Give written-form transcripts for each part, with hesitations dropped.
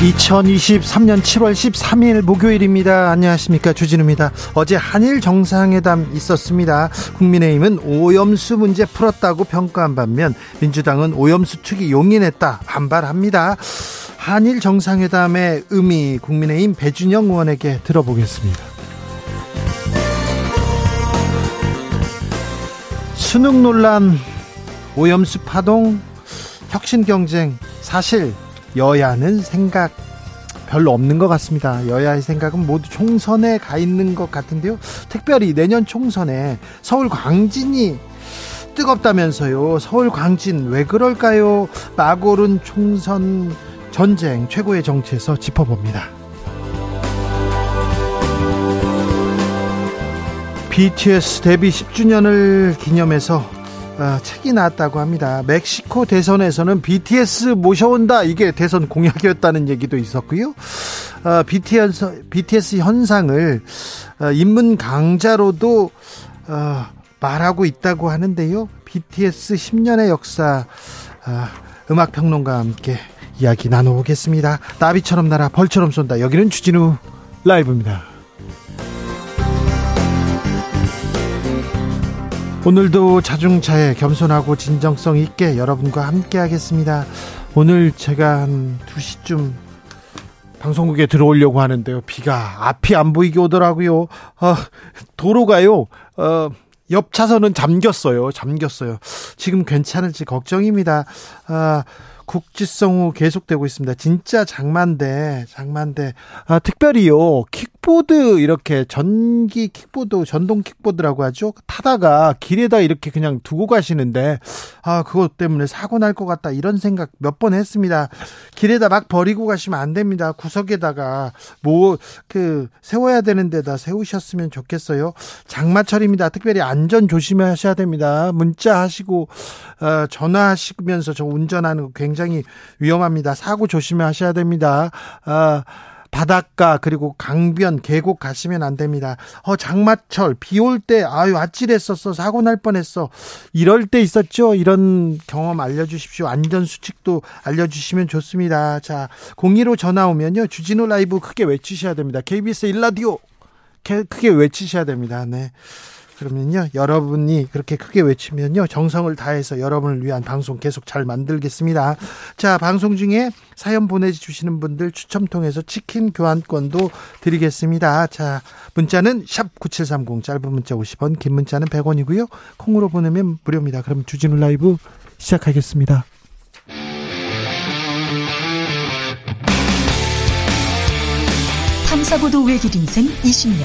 (2023년 7월 13일) 목요일입니다. 안녕하십니까, 주진우입니다. 어제 한일 정상회담 있었습니다. 국민의힘은 오염수 문제 풀었다고 평가한 반면 민주당은 오염수 측이 용인했다 반발합니다. 한일 정상회담의 의미, 국민의힘 배준영 의원에게 들어보겠습니다. 수능 논란, 오염수 파동, 혁신 경쟁, 사실 여야는 생각 별로 없는 것 같습니다. 여야의 생각은 모두 총선에 가 있는 것 같은데요. 특별히 내년 총선에 서울 광진이 뜨겁다면서요. 서울 광진 왜 그럴까요? 막 오른 총선 전쟁, 최고의 정치에서 짚어봅니다. BTS 데뷔 10주년을 기념해서 책이 나왔다고 합니다. 멕시코 대선에서는 BTS 모셔온다, 이게 대선 공약이었다는 얘기도 있었고요. BTS 현상을 인문 강자로도 말하고 있다고 하는데요. BTS 10년의 역사, 음악평론가와 함께 이야기 나눠보겠습니다. 나비처럼 날아 벌처럼 쏜다. 여기는 주진우 라이브입니다. 오늘도 자중차에 겸손하고 진정성 있게 여러분과 함께 하겠습니다. 오늘 제가 한 2시쯤 방송국에 들어오려고 하는데요. 비가 앞이 안 보이게 오더라고요. 도로가요, 옆 차선은 잠겼어요. 지금 괜찮을지 걱정입니다. 국지성우 계속되고 있습니다. 진짜 장마인데 특별히요, 킥보드, 이렇게 전기 킥보드, 전동 킥보드라고 하죠, 타다가 길에다 이렇게 그냥 두고 가시는데 그것 때문에 사고 날 것 같다, 이런 생각 몇 번 했습니다. 길에다 막 버리고 가시면 안 됩니다. 구석에다가 세워야 되는 데다 세우셨으면 좋겠어요. 장마철입니다. 특별히 안전 조심하셔야 됩니다. 문자하시고 전화하시면서 저 운전하는 거 굉장히 위험합니다. 사고 조심하셔야 됩니다. 바닷가 그리고 강변, 계곡 가시면 안 됩니다. 장마철 비 올 때 아찔했었어, 사고 날 뻔했어, 이럴 때 있었죠. 이런 경험 알려주십시오. 안전수칙도 알려주시면 좋습니다. 자, 02로 전화 오면요, 주진우 라이브 크게 외치셔야 됩니다. KBS 1라디오 크게 외치셔야 됩니다. 네, 그러면요, 여러분이 그렇게 크게 외치면요, 정성을 다해서 여러분을 위한 방송 계속 잘 만들겠습니다. 자, 방송 중에 사연 보내주시는 분들 추첨 통해서 치킨 교환권도 드리겠습니다. 자, 문자는 샵9730, 짧은 문자 50원, 긴 문자는 100원이고요. 콩으로 보내면 무료입니다. 그럼 주진우 라이브 시작하겠습니다. 탐사보도 외길 인생 20년,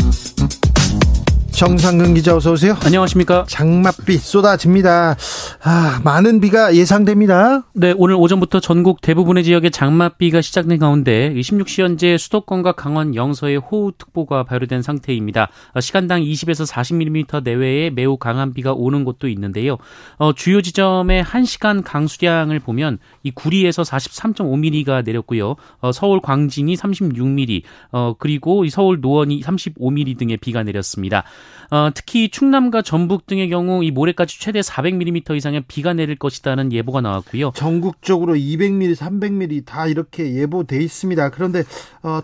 정상근 기자, 어서 오세요. 안녕하십니까. 장맛비 쏟아집니다. 많은 비가 예상됩니다. 네, 오늘 오전부터 전국 대부분의 지역에 장맛비가 시작된 가운데 16시 현재 수도권과 강원 영서에 호우특보가 발효된 상태입니다. 시간당 20에서 40mm 내외의 매우 강한 비가 오는 곳도 있는데요. 주요 지점의 1시간 강수량을 보면 이 구리에서 43.5mm가 내렸고요. 서울 광진이 36mm, 그리고 이 서울 노원이 35mm 등의 비가 내렸습니다. 특히 충남과 전북 등의 경우 이 모레까지 최대 400mm 이상의 비가 내릴 것이라는 예보가 나왔고요. 전국적으로 200mm, 300mm 다 이렇게 예보돼 있습니다. 그런데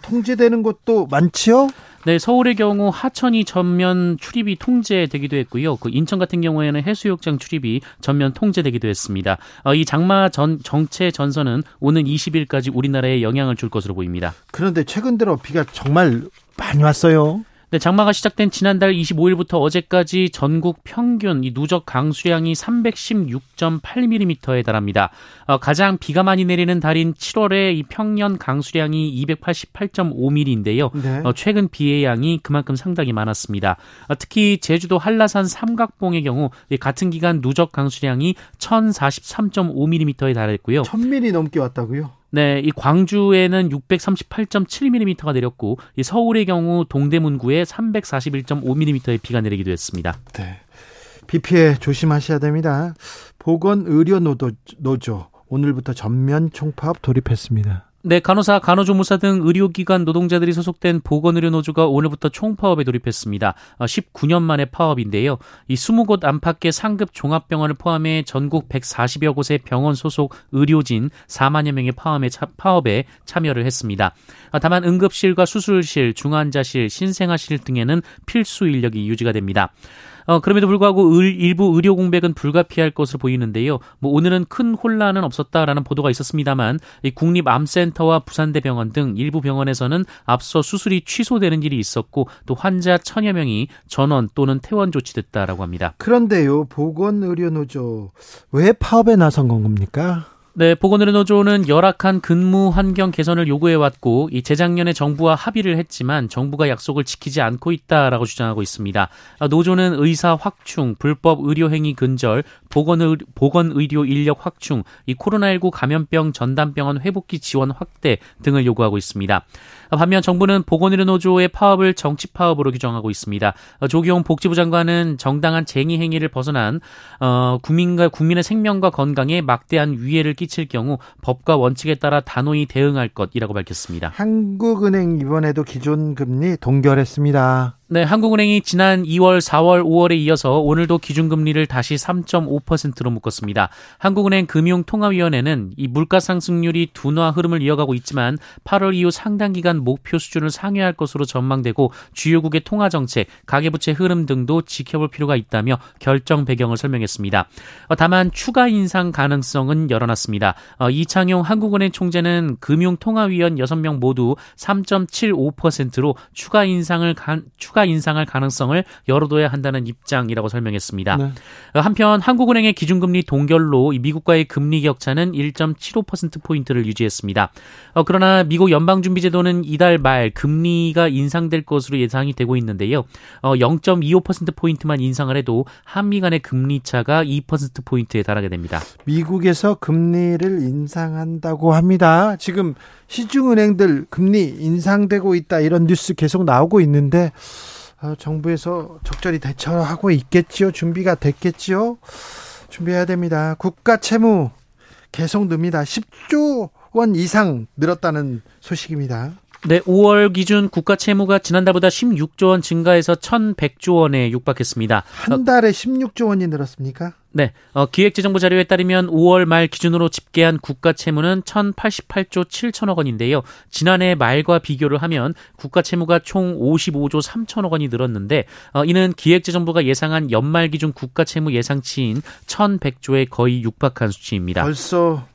통제되는 곳도 많지요? 네, 서울의 경우 하천이 전면 출입이 통제되기도 했고요. 그 인천 같은 경우에는 해수욕장 출입이 전면 통제되기도 했습니다. 이 장마 정체 전선은 오는 20일까지 우리나라에 영향을 줄 것으로 보입니다. 그런데 최근 들어 비가 정말 많이 왔어요. 네, 장마가 시작된 지난달 25일부터 어제까지 전국 평균 이 누적 강수량이 316.8mm에 달합니다. 가장 비가 많이 내리는 달인 7월에 이 평년 강수량이 288.5mm인데요. 네. 최근 비의 양이 그만큼 상당히 많았습니다. 특히 제주도 한라산 삼각봉의 경우 같은 기간 누적 강수량이 1043.5mm에 달했고요. 1000mm 넘게 왔다고요? 네, 이 광주에는 638.7mm가 내렸고, 이 서울의 경우 동대문구에 341.5mm의 비가 내리기도 했습니다. 네, 비 피해 조심하셔야 됩니다. 보건의료노조 오늘부터 전면 총파업 돌입했습니다. 네, 간호사, 간호조무사 등 의료기관 노동자들이 소속된 보건의료노조가 오늘부터 총파업에 돌입했습니다. 19년 만에 파업인데요. 이 20곳 안팎의 상급 종합병원을 포함해 전국 140여 곳의 병원 소속 의료진 4만여 명의 파업에 참여를 했습니다. 다만 응급실과 수술실, 중환자실, 신생아실 등에는 필수 인력이 유지가 됩니다. 그럼에도 불구하고 일부 의료 공백은 불가피할 것으로 보이는데요. 오늘은 큰 혼란은 없었다라는 보도가 있었습니다만, 이 국립암센터와 부산대병원 등 일부 병원에서는 앞서 수술이 취소되는 일이 있었고, 또 환자 1000여 명이 전원 또는 퇴원 조치됐다라고 합니다. 그런데요, 보건의료노조 왜 파업에 나선 건 겁니까? 네, 보건의료노조는 열악한 근무 환경 개선을 요구해왔고, 이 재작년에 정부와 합의를 했지만 정부가 약속을 지키지 않고 있다라고 주장하고 있습니다. 노조는 의사 확충, 불법 의료행위 근절, 보건의료 인력 확충, 이 코로나19 감염병 전담병원 회복기 지원 확대 등을 요구하고 있습니다. 반면 정부는 보건의료노조의 파업을 정치 파업으로 규정하고 있습니다. 조기용 복지부 장관은 정당한 쟁의 행위를 벗어난 국민의 생명과 건강에 막대한 위해를 끼칠 경우 법과 원칙에 따라 단호히 대응할 것이라고 밝혔습니다. 한국은행 이번에도 기존 금리 동결했습니다. 네, 한국은행이 지난 2월, 4월, 5월에 이어서 오늘도 기준금리를 다시 3.5%로 묶었습니다. 한국은행 금융통화위원회는 이 물가상승률이 둔화 흐름을 이어가고 있지만 8월 이후 상당 기간 목표 수준을 상회할 것으로 전망되고, 주요국의 통화정책, 가계부채 흐름 등도 지켜볼 필요가 있다며 결정 배경을 설명했습니다. 다만 추가 인상 가능성은 열어놨습니다. 이창용 한국은행 총재는 금융통화위원 6명 모두 3.75%로 추가 인상할 가능성을 열어둬야 한다는 입장이라고 설명했습니다. 네. 한편 한국은행의 기준금리 동결로 미국과의 금리 격차는 1.75%포인트를 유지했습니다. 그러나 미국 연방준비제도는 이달 말 금리가 인상될 것으로 예상이 되고 있는데요. 0.25%포인트만 인상을 해도 한미 간의 금리차가 2%포인트에 달하게 됩니다. 미국에서 금리를 인상한다고 합니다. 지금 시중은행들 금리 인상되고 있다, 이런 뉴스 계속 나오고 있는데 정부에서 적절히 대처하고 있겠지요. 준비가 됐겠지요. 준비해야 됩니다. 국가 채무 계속 늡니다. 10조 원 이상 늘었다는 소식입니다. 네, 5월 기준 국가 채무가 지난달보다 16조 원 증가해서 1100조 원에 육박했습니다. 한 달에 16조 원이 늘었습니까? 네, 기획재정부 자료에 따르면 5월 말 기준으로 집계한 국가 채무는 1088조 7천억 원인데요. 지난해 말과 비교를 하면 국가 채무가 총 55조 3천억 원이 늘었는데, 이는 기획재정부가 예상한 연말 기준 국가 채무 예상치인 1100조에 거의 육박한 수치입니다. 벌써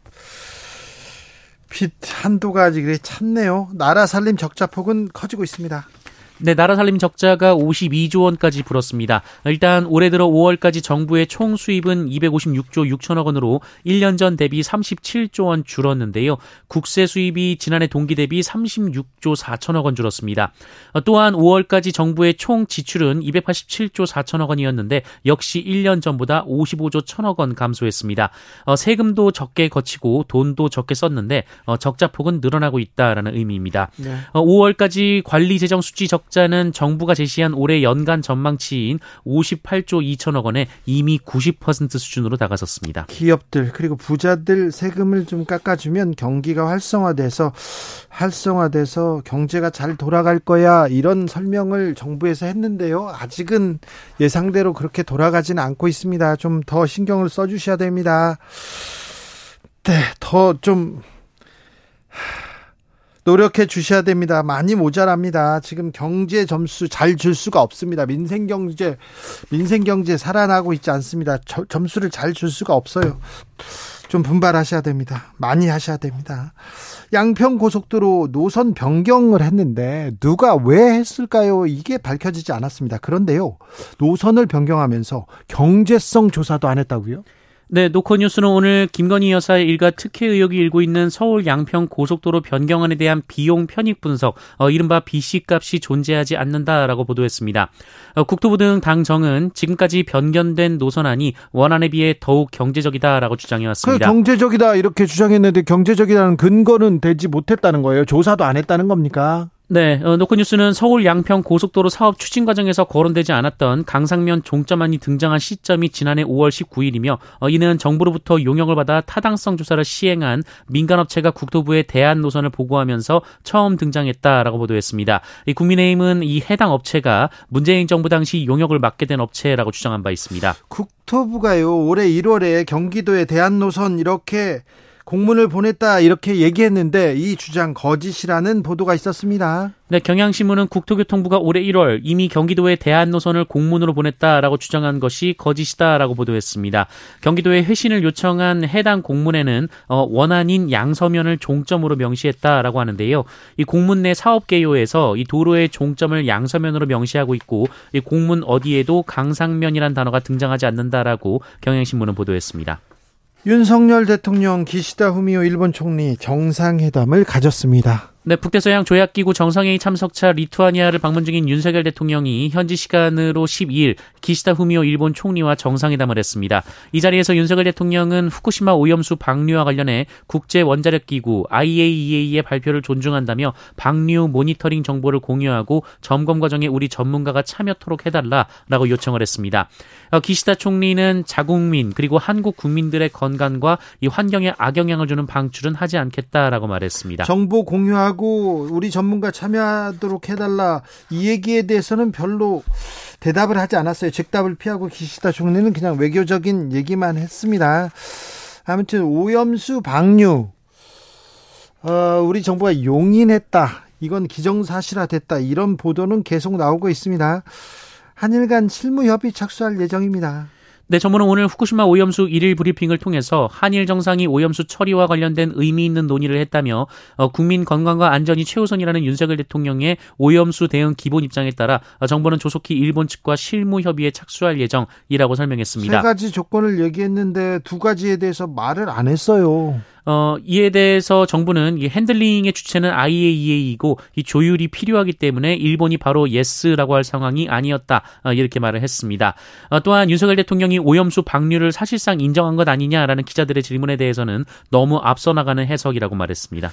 빚 한도가 아직 찼네요. 나라 살림 적자 폭은 커지고 있습니다. 네, 나라 살림 적자가 52조 원까지 불었습니다. 일단 올해 들어 5월까지 정부의 총 수입은 256조 6천억 원으로 1년 전 대비 37조 원 줄었는데요. 국세 수입이 지난해 동기 대비 36조 4천억 원 줄었습니다. 또한 5월까지 정부의 총 지출은 287조 4천억 원이었는데 역시 1년 전보다 55조 1천억 원 감소했습니다. 세금도 적게 거치고 돈도 적게 썼는데 적자폭은 늘어나고 있다라는 의미입니다. 네. 5월까지 관리재정 수지 적자는 정부가 제시한 올해 연간 전망치인 58조 2천억 원에 이미 90% 수준으로 다가섰습니다. 기업들 그리고 부자들 세금을 좀 깎아주면 경기가 활성화돼서 경제가 잘 돌아갈 거야, 이런 설명을 정부에서 했는데요. 아직은 예상대로 그렇게 돌아가지는 않고 있습니다. 좀 더 신경을 써주셔야 됩니다. 네, 더 좀 노력해 주셔야 됩니다. 많이 모자랍니다. 지금 경제 점수 잘 줄 수가 없습니다. 민생경제 살아나고 있지 않습니다. 점수를 잘 줄 수가 없어요. 좀 분발하셔야 됩니다. 많이 하셔야 됩니다. 양평고속도로 노선 변경을 했는데 누가 왜 했을까요? 이게 밝혀지지 않았습니다. 그런데요, 노선을 변경하면서 경제성 조사도 안 했다고요? 네, 노컷뉴스는 오늘 김건희 여사의 일가 특혜 의혹이 일고 있는 서울 양평 고속도로 변경안에 대한 비용 편익 분석, 이른바 BC값이 존재하지 않는다라고 보도했습니다. 국토부 등 당정은 지금까지 변경된 노선안이 원안에 비해 더욱 경제적이다라고 주장해왔습니다. 경제적이다 이렇게 주장했는데 경제적이라는 근거는 되지 못했다는 거예요? 조사도 안 했다는 겁니까? 네, 노컷뉴스는 서울 양평 고속도로 사업 추진 과정에서 거론되지 않았던 강상면 종점안이 등장한 시점이 지난해 5월 19일이며 이는 정부로부터 용역을 받아 타당성 조사를 시행한 민간업체가 국토부에 대안 노선을 보고하면서 처음 등장했다라고 보도했습니다. 이 국민의힘은 이 해당 업체가 문재인 정부 당시 용역을 맡게 된 업체라고 주장한 바 있습니다. 국토부가요, 올해 1월에 경기도에 대안 노선 이렇게 공문을 보냈다 이렇게 얘기했는데 이 주장 거짓이라는 보도가 있었습니다. 네, 경향신문은 국토교통부가 올해 1월 이미 경기도에 대안 노선을 공문으로 보냈다라고 주장한 것이 거짓이다라고 보도했습니다. 경기도에 회신을 요청한 해당 공문에는 원안인 양서면을 종점으로 명시했다라고 하는데요. 이 공문 내 사업개요에서 이 도로의 종점을 양서면으로 명시하고 있고 이 공문 어디에도 강상면이란 단어가 등장하지 않는다라고 경향신문은 보도했습니다. 윤석열 대통령, 기시다 후미오 일본 총리 정상회담을 가졌습니다. 네, 북대서양 조약기구 정상회의 참석차 리투아니아를 방문 중인 윤석열 대통령이 현지 시간으로 12일 기시다 후미오 일본 총리와 정상회담을 했습니다. 이 자리에서 윤석열 대통령은 후쿠시마 오염수 방류와 관련해 국제원자력기구 IAEA의 발표를 존중한다며 방류 모니터링 정보를 공유하고 점검 과정에 우리 전문가가 참여토록 해달라라고 요청을 했습니다. 기시다 총리는 자국민 그리고 한국 국민들의 건강과 이 환경에 악영향을 주는 방출은 하지 않겠다라고 말했습니다. 정보 공유하고 우리 전문가 참여하도록 해달라, 이 얘기에 대해서는 별로 대답을 하지 않았어요. 즉답을 피하고 기시다 총리는 그냥 외교적인 얘기만 했습니다. 아무튼 오염수 방류 우리 정부가 용인했다, 이건 기정사실화됐다, 이런 보도는 계속 나오고 있습니다. 한일 간 실무협의 착수할 예정입니다. 네, 정부는 오늘 후쿠시마 오염수 1일 브리핑을 통해서 한일 정상이 오염수 처리와 관련된 의미 있는 논의를 했다며 국민 건강과 안전이 최우선이라는 윤석열 대통령의 오염수 대응 기본 입장에 따라 정부는 조속히 일본 측과 실무 협의에 착수할 예정이라고 설명했습니다. 세 가지 조건을 얘기했는데 두 가지에 대해서 말을 안 했어요. 이에 대해서 정부는 이 핸들링의 주체는 IAEA이고 이 조율이 필요하기 때문에 일본이 바로 예스라고 할 상황이 아니었다, 이렇게 말을 했습니다. 또한 윤석열 대통령이 오염수 방류를 사실상 인정한 것 아니냐라는 기자들의 질문에 대해서는 너무 앞서 나가는 해석이라고 말했습니다.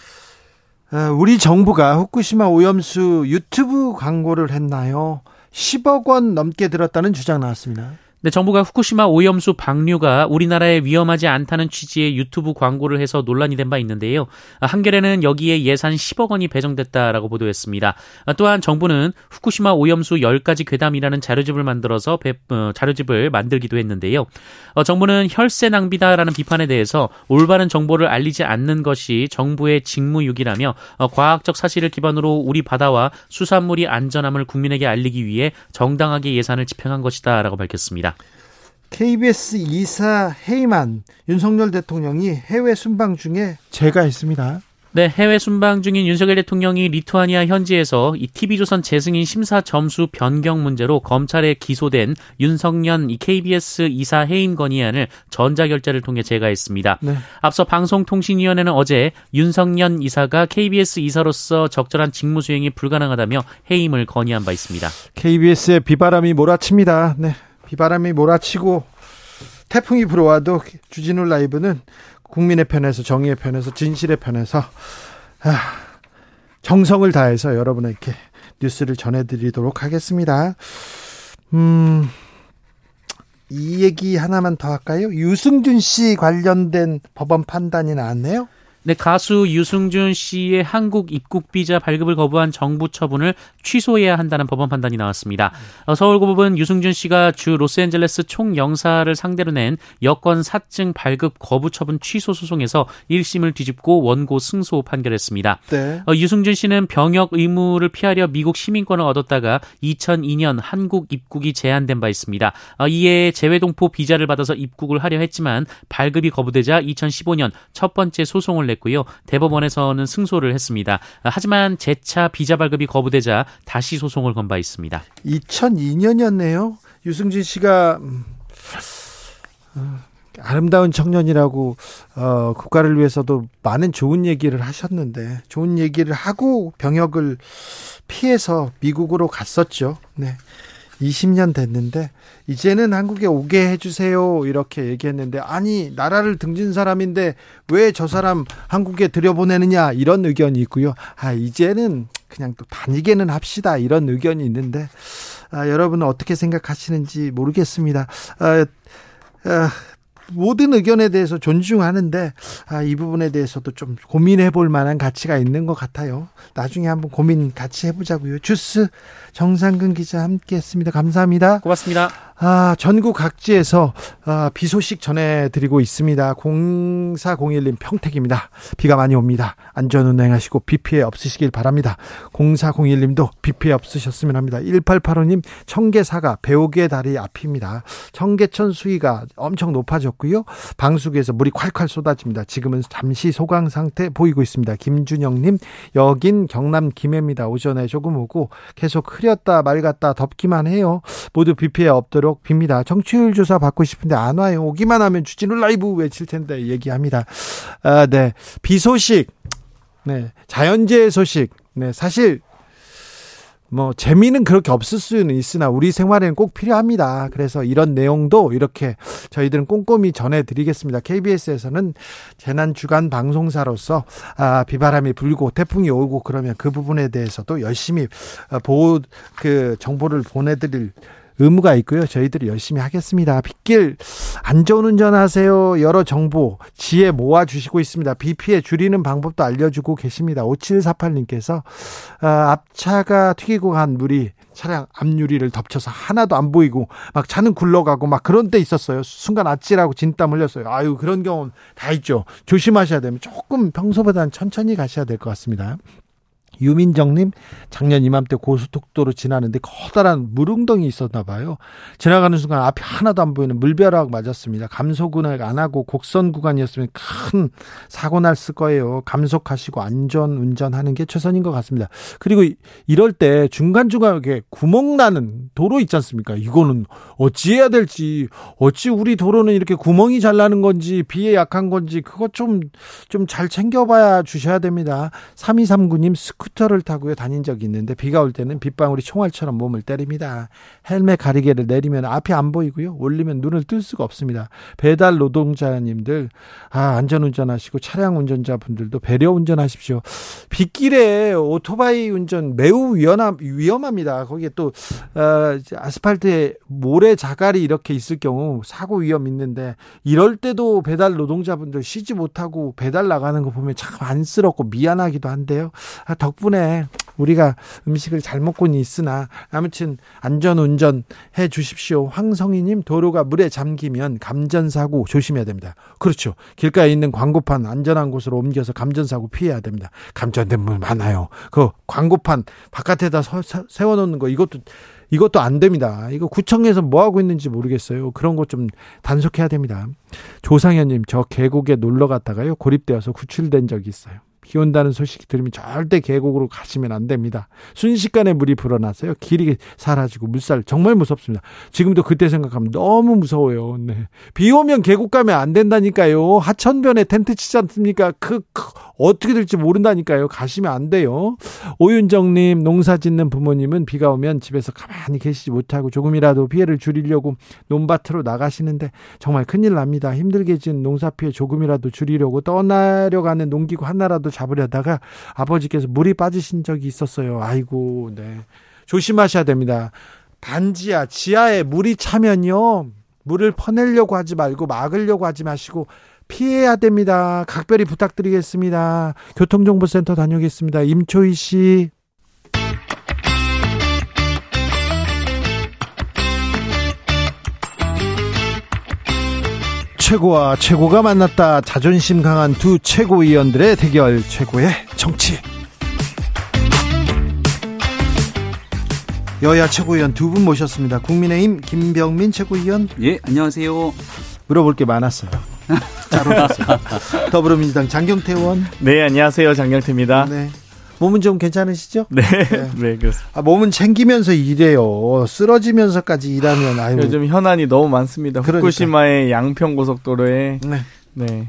우리 정부가 후쿠시마 오염수 유튜브 광고를 했나요? 10억 원 넘게 들었다는 주장 나왔습니다. 네, 정부가 후쿠시마 오염수 방류가 우리나라에 위험하지 않다는 취지의 유튜브 광고를 해서 논란이 된 바 있는데요. 한겨레는 여기에 예산 10억 원이 배정됐다라고 보도했습니다. 또한 정부는 후쿠시마 오염수 10가지 괴담이라는 자료집을 만들어서 자료집을 만들기도 했는데요. 정부는 혈세 낭비다라는 비판에 대해서 올바른 정보를 알리지 않는 것이 정부의 직무유기라며 과학적 사실을 기반으로 우리 바다와 수산물이 안전함을 국민에게 알리기 위해 정당하게 예산을 집행한 것이다라고 밝혔습니다. KBS 이사 헤이만, 윤석열 대통령이 해외 순방 중에 제가 있습니다. 네, 해외 순방 중인 윤석열 대통령이 리투아니아 현지에서 이 TV조선 재승인 심사 점수 변경 문제로 검찰에 기소된 윤석열 KBS 이사 해임 건의안을 전자결재를 통해 제거했습니다. 네. 앞서 방송통신위원회는 어제 윤석열 이사가 KBS 이사로서 적절한 직무 수행이 불가능하다며 해임을 건의한 바 있습니다. KBS의 비바람이 몰아칩니다. 네, 비바람이 몰아치고 태풍이 불어와도 주진우 라이브는 국민의 편에서, 정의의 편에서, 진실의 편에서 정성을 다해서 여러분에게 뉴스를 전해드리도록 하겠습니다. 이 얘기 하나만 더 할까요? 유승준 씨 관련된 법원 판단이 나왔네요. 네, 가수 유승준 씨의 한국 입국 비자 발급을 거부한 정부 처분을 취소해야 한다는 법원 판단이 나왔습니다. 서울고법은 유승준 씨가 주 로스앤젤레스 총영사를 상대로 낸 여권 사증 발급 거부 처분 취소 소송에서 1심을 뒤집고 원고 승소 판결했습니다. 네. 유승준 씨는 병역 의무를 피하려 미국 시민권을 얻었다가 2002년 한국 입국이 제한된 바 있습니다. 이에 재외동포 비자를 받아서 입국을 하려 했지만 발급이 거부되자 2015년 첫 번째 소송을 냈고요. 대법원에서는 승소를 했습니다. 하지만 재차 비자 발급이 거부되자 다시 소송을 건 바 있습니다. 2002년이었네요. 유승준 씨가 아름다운 청년이라고 국가를 위해서도 많은 좋은 얘기를 하셨는데 좋은 얘기를 하고 병역을 피해서 미국으로 갔었죠. 네. 20년 됐는데 이제는 한국에 오게 해주세요 이렇게 얘기했는데 아니 나라를 등진 사람인데 왜 저 사람 한국에 들여보내느냐 이런 의견이 있고요. 아 이제는 그냥 또 다니게는 합시다 이런 의견이 있는데 여러분은 어떻게 생각하시는지 모르겠습니다. 모든 의견에 대해서 존중하는데 이 부분에 대해서도 좀 고민해 볼 만한 가치가 있는 것 같아요. 나중에 한번 고민 같이 해보자고요. 쥬스 정상근 기자 함께했습니다. 감사합니다. 고맙습니다. 전국 각지에서 비 소식 전해드리고 있습니다. 0401님 평택입니다. 비가 많이 옵니다. 안전운행하시고 비 피해 없으시길 바랍니다. 0401님도 비 피해 없으셨으면 합니다. 1885님 청계사가 배우기의 다리 앞입니다. 청계천 수위가 엄청 높아졌고요. 방수구에서 물이 콸콸 쏟아집니다. 지금은 잠시 소강 상태 보이고 있습니다. 김준영님 여긴 경남 김해입니다. 오전에 조금 오고 계속 흐렸다 맑았다 덥기만 해요. 모두 비 피해 없도록 빕니다. 정치율 조사 받고 싶은데 안 와요. 오기만 하면 주진우 라이브 외칠 텐데 얘기합니다. 네. 비 소식, 네. 자연재해 소식, 네. 사실, 뭐, 재미는 그렇게 없을 수는 있으나 우리 생활에는 꼭 필요합니다. 그래서 이런 내용도 이렇게 저희들은 꼼꼼히 전해드리겠습니다. KBS에서는 재난주간 방송사로서 비바람이 불고 태풍이 오고 그러면 그 부분에 대해서도 열심히 정보를 보내드릴 의무가 있고요. 저희들이 열심히 하겠습니다. 빗길 안전 운전하세요. 여러 정보 지혜 모아주시고 있습니다. 비 피해 줄이는 방법도 알려주고 계십니다. 5748님께서 앞차가 튀기고 간 물이 차량 앞유리를 덮쳐서 하나도 안 보이고 막 차는 굴러가고 막 그런 때 있었어요. 순간 아찔하고 진땀 흘렸어요. 아유 그런 경우는 다 있죠. 조심하셔야 됩니다. 조금 평소보다는 천천히 가셔야 될 것 같습니다. 유민정님 작년 이맘때 고속도로 지나는데 커다란 물웅덩이 있었나 봐요. 지나가는 순간 앞이 하나도 안 보이는 물벼락 맞았습니다. 감속운행 안 하고 곡선 구간이었으면 큰 사고 났을 거예요. 감속하시고 안전운전하는 게 최선인 것 같습니다. 그리고 이럴 때 중간중간에 구멍나는 도로 있지 않습니까? 이거는 어찌해야 될지 어찌 우리 도로는 이렇게 구멍이 잘 나는 건지 비에 약한 건지 그거 좀 잘 챙겨봐야 주셔야 됩니다. 3239님 스쿠터를 타고 다닌 적이 있는데 비가 올 때는 빗방울이 총알처럼 몸을 때립니다. 헬멧 가리개를 내리면 앞이 안 보이고요. 올리면 눈을 뜰 수가 없습니다. 배달 노동자님들 안전운전하시고 차량 운전자분들도 배려 운전하십시오. 빗길에 오토바이 운전 매우 위험합니다. 거기에 또 아스팔트에 모래 자갈이 이렇게 있을 경우 사고 위험 있는데 이럴 때도 배달 노동자분들 쉬지 못하고 배달 나가는 거 보면 참 안쓰럽고 미안하기도 한데요. 덕분에 우리가 음식을 잘 먹고는 있으나 아무튼 안전운전 해주십시오. 황성희님 도로가 물에 잠기면 감전사고 조심해야 됩니다. 그렇죠. 길가에 있는 광고판 안전한 곳으로 옮겨서 감전사고 피해야 됩니다. 감전된 물 많아요. 그 광고판 바깥에다 세워놓는 거 이것도 안 됩니다. 이거 구청에서 뭐 하고 있는지 모르겠어요. 그런 거 좀 단속해야 됩니다. 조상현님 저 계곡에 놀러 갔다가요 고립되어서 구출된 적이 있어요. 비 온다는 소식 들으면 절대 계곡으로 가시면 안 됩니다. 순식간에 물이 불어났어요. 길이 사라지고 물살 정말 무섭습니다. 지금도 그때 생각하면 너무 무서워요. 네. 비 오면 계곡 가면 안 된다니까요. 하천변에 텐트 치지 않습니까? 어떻게 될지 모른다니까요. 가시면 안 돼요. 오윤정님 농사 짓는 부모님은 비가 오면 집에서 가만히 계시지 못하고 조금이라도 피해를 줄이려고 논밭으로 나가시는데 정말 큰일 납니다. 힘들게 지은 농사 피해 조금이라도 줄이려고 떠나려가는 농기구 하나라도 잡으려다가 아버지께서 물이 빠지신 적이 있었어요. 아이고, 네. 조심하셔야 됩니다. 반지하, 지하에 물이 차면요. 물을 퍼내려고 하지 말고 막으려고 하지 마시고 피해야 됩니다. 각별히 부탁드리겠습니다. 교통정보센터 다녀오겠습니다. 임초희 씨. 최고와 최고가 만났다. 자존심 강한 두 최고위원들의 대결. 최고의 정치. 여야 최고위원 두 분 모셨습니다. 국민의힘 김병민 최고위원. 예, 안녕하세요. 물어볼 게 많았어요. 잘 오셨어요. 더불어민주당 장경태 의원. 네, 안녕하세요. 장경태입니다. 네. 몸은 좀 괜찮으시죠? 네, 네, 네, 그렇습니다. 아, 몸은 챙기면서 일해요. 쓰러지면서까지 일하면 아유. 요즘 현안이 너무 많습니다. 그러니까. 후쿠시마의 양평고속도로에 네, 네.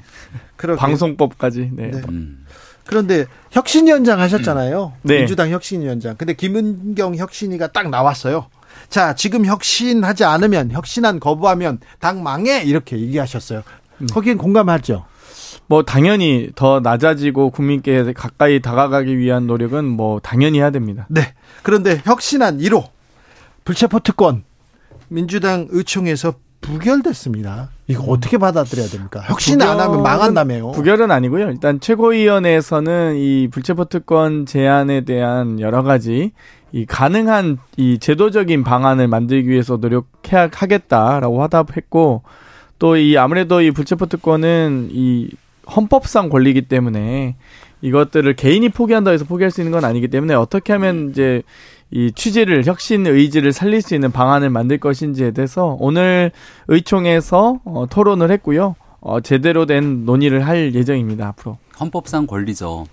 방송법까지. 네. 네. 그런데 혁신위원장 하셨잖아요. 네. 민주당 혁신위원장. 근데 김은경 혁신위가 딱 나왔어요. 자, 지금 혁신하지 않으면, 혁신안 거부하면 당 망해, 이렇게 얘기하셨어요. 거기엔 공감하죠. 뭐 당연히 더 낮아지고 국민께 가까이 다가가기 위한 노력은 뭐 당연히 해야 됩니다. 네. 그런데 혁신안 1호 불체포 특권 민주당 의총에서 부결됐습니다. 이거 어떻게 받아들여야 됩니까? 혁신 안 하면 망한다며요. 부결은 아니고요. 일단 최고위원회에서는 이 불체포 특권 제안에 대한 여러 가지 이 가능한 이 제도적인 방안을 만들기 위해서 노력하겠다라고 하다 했고, 또 이 아무래도 이 불체포 특권은 이 헌법상 권리이기 때문에 이것들을 개인이 포기한다 해서 포기할 수 있는 건 아니기 때문에 어떻게 하면 이제 이 취지를, 혁신 의지를 살릴 수 있는 방안을 만들 것인지에 대해서 오늘 의총에서 토론을 했고요. 제대로 된 논의를 할 예정입니다. 앞으로. 헌법상 권리죠.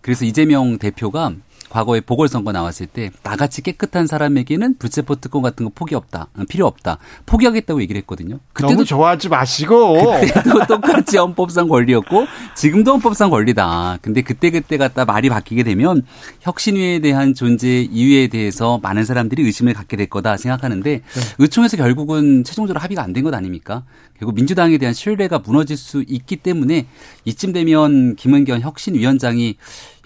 그래서 이재명 대표가 과거에 보궐선거 나왔을 때 나같이 깨끗한 사람에게는 불체포 특권 같은 거 포기 없다, 필요 없다, 포기하겠다고 얘기를 했거든요. 그때도 너무 좋아하지 마시고. 그때도 똑같이 헌법상 권리였고 지금도 헌법상 권리다. 근데 그때그때가 다 말이 바뀌게 되면 혁신위에 대한 존재 이유에 대해서 많은 사람들이 의심을 갖게 될 거다 생각하는데, 네. 의총에서 결국은 최종적으로 합의가 안 된 것 아닙니까? 그리고 민주당에 대한 신뢰가 무너질 수 있기 때문에 이쯤 되면 김은경 혁신위원장이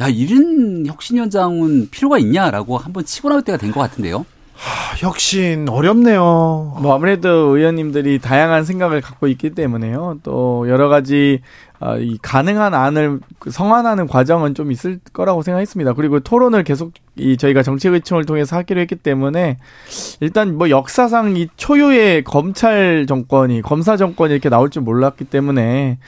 야, 이런 혁신위원장 필요가 있냐라고 한번 치고 나올 때가 된 것 같은데요. 하, 혁신 어렵네요. 뭐 아무래도 의원님들이 다양한 생각을 갖고 있기 때문에요. 또 여러 가지 이 가능한 안을 성안하는 과정은 좀 있을 거라고 생각했습니다. 그리고 토론을 계속 이 저희가 정책의총을 통해서 하기로 했기 때문에 일단 뭐 역사상 이 초유의 검찰 정권이, 검사 정권이 이렇게 나올 줄 몰랐기 때문에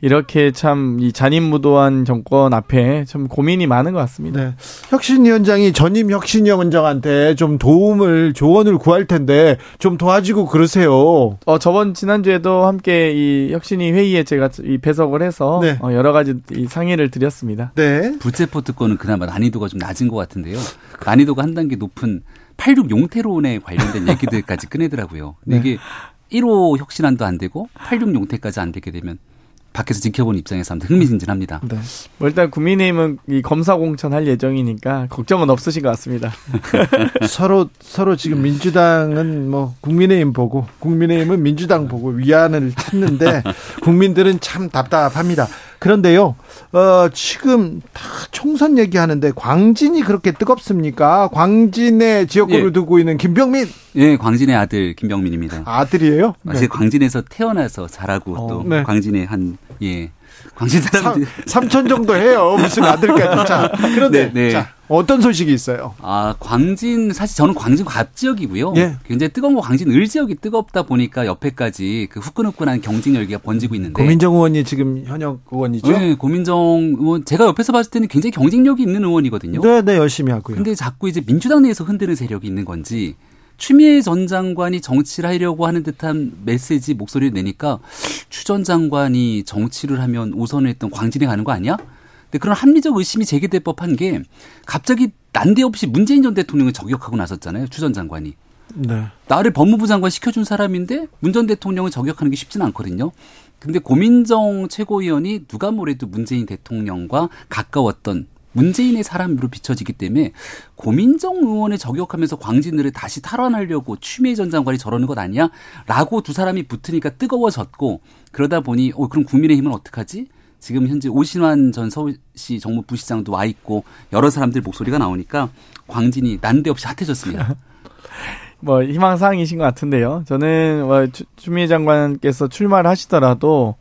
이렇게 참 이 잔인무도한 정권 앞에 참 고민이 많은 것 같습니다. 네. 혁신위원장이 전임 혁신위원장한테 좀 도움을, 조언을 구할 텐데 좀 도와주고 그러세요. 저번 지난주에도 함께 이 혁신위 회의에 제가 이 배석을 해서, 네. 여러 가지 이 상의를 드렸습니다. 네. 불체포 특권은 그나마 난이도가 좀 낮은 것 같은데요. 난이도가 한 단계 높은 86 용태론에 관련된 얘기들까지 꺼내더라고요. 근데 네. 이게 1호 혁신안도 안 되고 86 용태까지 안 되게 되면 밖에서 지켜본 입장에서 흥미진진합니다. 네. 뭐 일단 국민의힘은 이 검사 공천할 예정이니까 걱정은 없으신 것 같습니다. 서로 지금 민주당은 뭐 국민의힘 보고, 국민의힘은 민주당 보고 위안을 찾는데 국민들은 참 답답합니다. 그런데요, 지금 다 총선 얘기하는데 광진이 그렇게 뜨겁습니까? 광진의 지역구를, 예. 두고 있는 김병민. 예, 광진의 아들 김병민입니다. 아들이에요? 네. 제가 광진에서 태어나서 자라고 또 네. 광진의 한, 예, 광진 사람들 삼천 정도 해요. 무슨 아들까지. 자, 그런데 네, 네. 자, 어떤 소식이 있어요? 아, 광진, 사실 저는 광진 갑 지역이고요. 예. 굉장히 뜨거운 거 광진 을 지역이 뜨겁다 보니까 옆에까지 그 후끈후끈한 경쟁 열기가 번지고 있는데. 고민정 의원이 지금 현역 의원이죠? 네, 고민정 의원 제가 옆에서 봤을 때는 굉장히 경쟁력이 있는 의원이거든요. 네, 네, 열심히 하고요. 근데 자꾸 이제 민주당 내에서 흔드는 세력이 있는 건지. 추미애 전 장관이 정치를 하려고 하는 듯한 메시지, 목소리를 내니까 추 전 장관이 정치를 하면 오선을 했던 광진에 가는 거 아니야? 근데 그런 합리적 의심이 제기될 법한 게 갑자기 난데없이 문재인 전 대통령을 저격하고 나섰잖아요. 추 전 장관이. 네. 나를 법무부 장관 시켜준 사람인데 문 전 대통령을 저격하는 게 쉽진 않거든요. 근데 고민정 최고위원이 누가 뭐래도 문재인 대통령과 가까웠던 문재인의 사람으로 비춰지기 때문에 고민정 의원을 저격하면서 광진을 다시 탈환하려고 추미애 전 장관이 저러는 것 아니야? 라고 두 사람이 붙으니까 뜨거워졌고, 그러다 보니 그럼 국민의힘은 어떡하지? 지금 현재 오신환 전 서울시 정무부시장도 와 있고 여러 사람들 목소리가 나오니까 광진이 난데없이 핫해졌습니다. 뭐 희망사항이신 것 같은데요. 저는 추미애 장관께서 출마를 하시더라도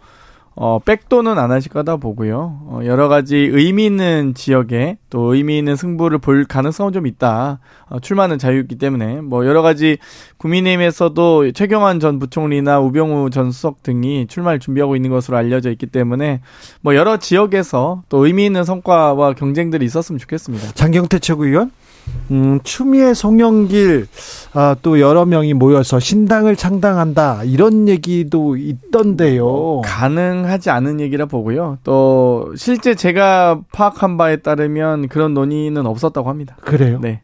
백도는 안 하실 거다 보고요. 여러 가지 의미 있는 지역에 또 의미 있는 승부를 볼 가능성은 좀 있다. 출마는 자유이기 때문에 뭐 여러 가지 국민의힘에서도 최경환 전 부총리나 우병우 전 수석 등이 출마를 준비하고 있는 것으로 알려져 있기 때문에 뭐 여러 지역에서 또 의미 있는 성과와 경쟁들이 있었으면 좋겠습니다. 장경태 최고위원. 추미애, 송영길 또 여러 명이 모여서 신당을 창당한다 이런 얘기도 있던데요. 가능하지 않은 얘기라 보고요. 또 실제 제가 파악한 바에 따르면 그런 논의는 없었다고 합니다. 그래요? 네.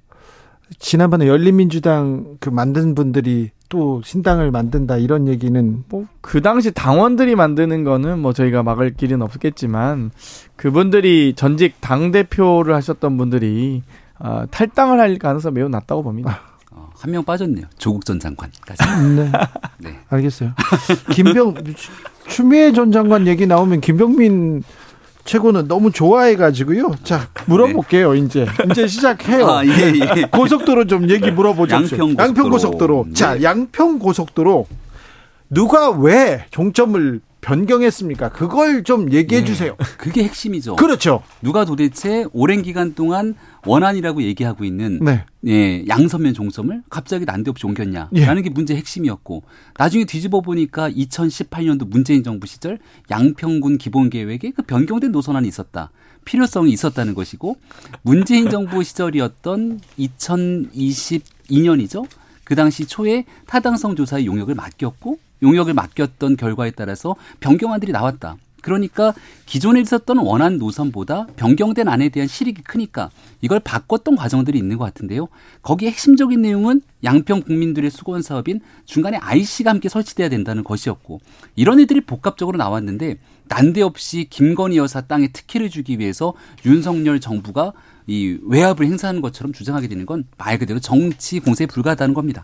지난번에 열린민주당 그 만든 분들이 또 신당을 만든다 이런 얘기는 뭐 그 당시 당원들이 만드는 거는 뭐 저희가 막을 길은 없겠지만 그분들이 전직 당대표를 하셨던 분들이 탈당을 할 가능성이 매우 낮다고 봅니다. 한 명 빠졌네요. 조국 전 장관까지. 네. 네. 알겠어요. 추미애 전 장관 얘기 나오면 김병민 최고는 너무 좋아해가지고요. 자, 물어볼게요. 네. 이제 시작해요. 예. 고속도로 좀 얘기 물어보죠. 양평고속도로. 네. 자, 양평고속도로. 누가 왜 종점을 변경했습니까? 그걸 좀 얘기해 주세요. 그게 핵심이죠. 그렇죠. 누가 도대체 오랜 기간 동안 원안이라고 얘기하고 있는 양서면 종점을 갑자기 난데없이 옮겼냐라는 게 문제의 핵심이었고, 나중에 뒤집어 보니까 2018년도 문재인 정부 시절 양평군 기본계획에 그 변경된 노선안이 있었다. 필요성이 있었다는 것이고, 문재인 정부 시절이었던 2022년이죠. 그 당시 초에 타당성 조사의 용역을 맡겼던 결과에 따라서 변경안들이 나왔다. 그러니까 기존에 있었던 원안 노선보다 변경된 안에 대한 실익이 크니까 이걸 바꿨던 과정들이 있는 것 같은데요. 거기에 핵심적인 내용은 양평 국민들의 수건 사업인 중간에 IC가 함께 설치돼야 된다는 것이었고, 이런 일들이 복합적으로 나왔는데 난데없이 김건희 여사 땅에 특혜를 주기 위해서 윤석열 정부가 이 외압을 행사하는 것처럼 주장하게 되는 건 말 그대로 정치 공세에 불과하다는 겁니다.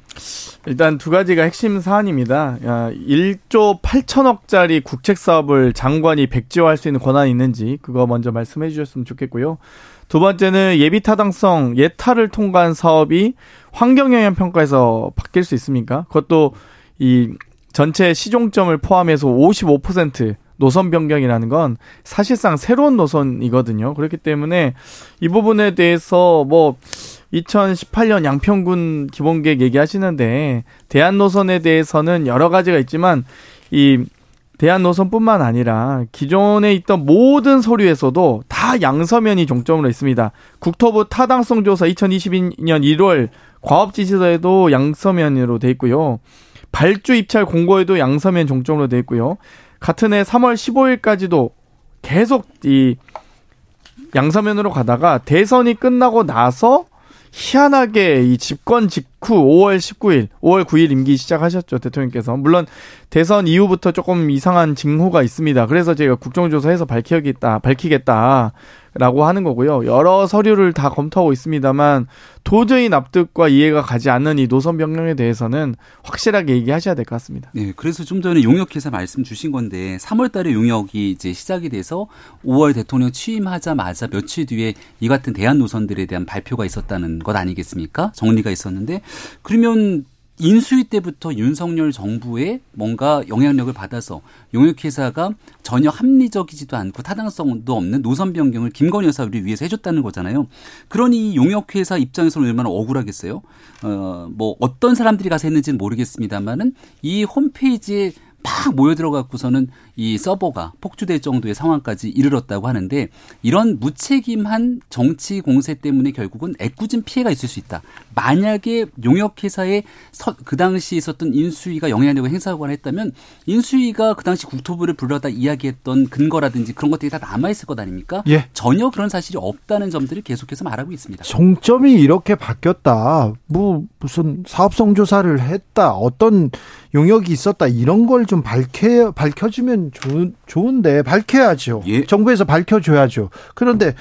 일단 두 가지가 핵심 사안입니다. 1조 8천억짜리 국책 사업을 장관이 백지화할 수 있는 권한이 있는지 그거 먼저 말씀해 주셨으면 좋겠고요. 두 번째는 예비타당성 예타를 통과한 사업이 환경영향평가에서 바뀔 수 있습니까? 그것도 이 전체 시종점을 포함해서 55% 노선 변경이라는 건 사실상 새로운 노선이거든요. 그렇기 때문에 이 부분에 대해서 뭐 2018년 양평군 기본계획 얘기하시는데 대안 노선에 대해서는 여러 가지가 있지만 이 대안 노선뿐만 아니라 기존에 있던 모든 서류에서도 다 양서면이 종점으로 있습니다. 국토부 타당성 조사 2022년 1월 과업 지시서에도 양서면으로 돼 있고요. 발주 입찰 공고에도 양서면 종점으로 돼 있고요. 같은 해 3월 15일까지도 계속 이 양서면으로 가다가 대선이 끝나고 나서 희한하게 이 집권 직후 5월 9일 임기 시작하셨죠, 대통령께서. 물론 대선 이후부터 조금 이상한 징후가 있습니다. 그래서 제가 국정조사해서 밝히겠다라고 하는 거고요. 여러 서류를 다 검토하고 있습니다만 도저히 납득과 이해가 가지 않는 이 노선 변경에 대해서는 확실하게 얘기하셔야 될 것 같습니다. 네, 그래서 좀 전에 용역 기사 말씀 주신 건데 3월 달에 용역이 이제 시작이 돼서 5월 대통령 취임하자마자 며칠 뒤에 이 같은 대안 노선들에 대한 발표가 있었다는 것 아니겠습니까? 정리가 있었는데, 그러면 인수위 때부터 윤석열 정부의 뭔가 영향력을 받아서 용역회사가 전혀 합리적이지도 않고 타당성도 없는 노선 변경을 김건희 여사 우리 위해서 해줬다는 거잖아요. 그러니 용역회사 입장에서는 얼마나 억울하겠어요. 뭐 어떤 사람들이 가서 했는지는 모르겠습니다만은 이 홈페이지에 막 모여들어갖고서는 이 서버가 폭주될 정도의 상황까지 이르렀다고 하는데, 이런 무책임한 정치 공세 때문에 결국은 애꿎은 피해가 있을 수 있다. 만약에 용역회사에 그 당시 있었던 인수위가 영향력을 행사하거나 했다면 인수위가 그 당시 국토부를 불러다 이야기했던 근거라든지 그런 것들이 다 남아있을 것 아닙니까? 예. 전혀 그런 사실이 없다는 점들을 계속해서 말하고 있습니다. 종점이 이렇게 바뀌었다. 무슨 사업성조사를 했다. 어떤 용역이 있었다. 이런 걸 좀 밝혀지면 좋은데 밝혀야죠. 예. 정부에서 밝혀줘야죠. 그런데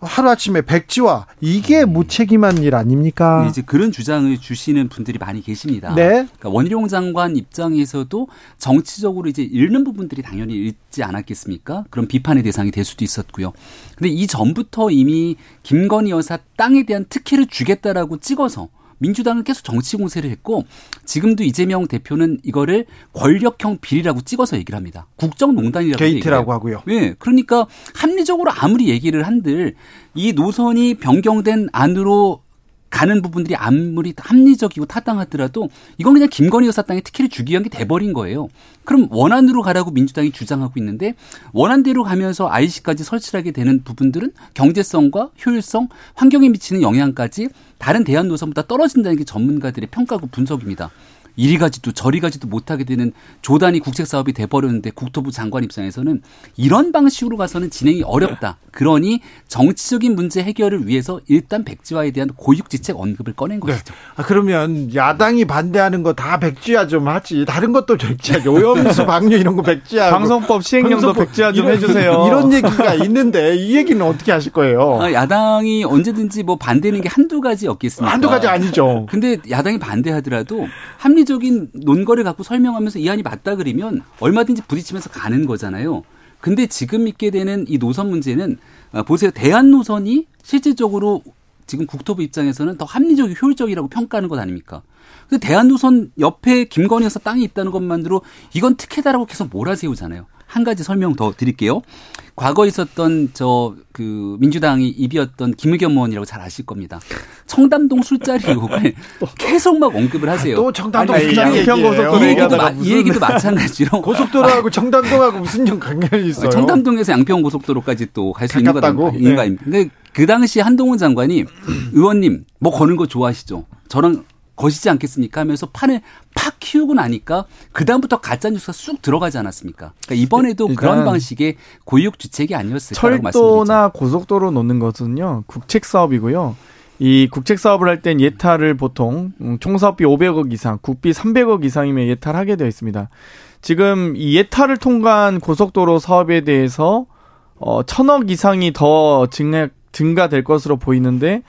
하루아침에 백지화, 이게 무책임한 일 아닙니까? 이제 그런 주장을 주시는 분들이 많이 계십니다. 네. 그러니까 원희룡 장관 입장에서도 정치적으로 이제 잃는 부분들이 당연히 있지 않았겠습니까? 그런 비판의 대상이 될 수도 있었고요. 근데 이전부터 이미 김건희 여사 땅에 대한 특혜를 주겠다라고 찍어서 민주당은 계속 정치 공세를 했고 지금도 이재명 대표는 이거를 권력형 비리라고 찍어서 얘기를 합니다. 국정농단이라고 게이트라고 하고요. 예, 그러니까 합리적으로 아무리 얘기를 한들 이 노선이 변경된 안으로 가는 부분들이 아무리 합리적이고 타당하더라도 이건 그냥 김건희 여사 땅에 특혜를 주기 위한 게 돼버린 거예요. 그럼 원안으로 가라고 민주당이 주장하고 있는데 원안대로 가면서 IC까지 설치를 하게 되는 부분들은 경제성과 효율성, 환경에 미치는 영향까지 다른 대안 노선보다 떨어진다는 게 전문가들의 평가고 분석입니다. 이리 가지도 저리 가지도 못하게 되는 조단이 국책사업이 돼버렸는데 국토부 장관 입장에서는 이런 방식으로 가서는 진행이 어렵다. 그러니 정치적인 문제 해결을 위해서 일단 백지화에 대한 고육지책 언급을 꺼낸 것이죠. 네. 아, 그러면 야당이 반대하는 거 다 백지화 좀 하지. 다른 것도 백지화. 오염수 방류 이런 거 백지화. 방송법 시행령도 방송법 백지화 좀 해주세요. 이런 얘기가 있는데 이 얘기는 어떻게 하실 거예요? 아, 야당이 언제든지 뭐 반대하는 게 한두 가지였겠습니까? 한두 가지 아니죠. 근데 야당이 반대하더라도 합리 적인 논거를 갖고 설명하면서 이 안이 맞다 그러면 얼마든지 부딪히면서 가는 거잖아요. 근데 지금 있게 되는 이 노선 문제는 보세요. 대안 노선이 실질적으로 지금 국토부 입장에서는 더 합리적이고 효율적이라고 평가하는 것 아닙니까? 근데 대안 노선 옆에 김건희 여사 땅이 있다는 것만으로 이건 특혜다라고 계속 몰아세우잖아요. 한 가지 설명 더 드릴게요. 과거에 있었던 그 민주당이 입이었던 김의겸 의원이라고 잘 아실 겁니다. 청담동 술자리 의혹을 계속 막 언급을 하세요. 또 청담동 술자리 얘기예요. 이 얘기도 마찬가지로. 고속도로하고 청담동하고 무슨 연관이 있어요? 청담동에서 양평고속도로까지 또 갈 수 있는 거인가? 네. 근데 그 당시 한동훈 장관이 의원님 뭐 거는 거 좋아하시죠? 저랑 거시지 않겠습니까? 하면서 판을 팍 키우고 나니까 그다음부터 가짜뉴스가 쑥 들어가지 않았습니까? 그러니까 이번에도 그런 방식의 고육지책이 아니었을까라고 말씀드리죠. 철도나 고속도로 놓는 것은요. 국책사업이고요. 이 국책사업을 할 땐 예타를 보통 총사업비 500억 이상, 국비 300억 이상이면 예타를 하게 되어 있습니다. 지금 이 예타를 통과한 고속도로 사업에 대해서 1000억 이상이 더 증가될 것으로 보이는데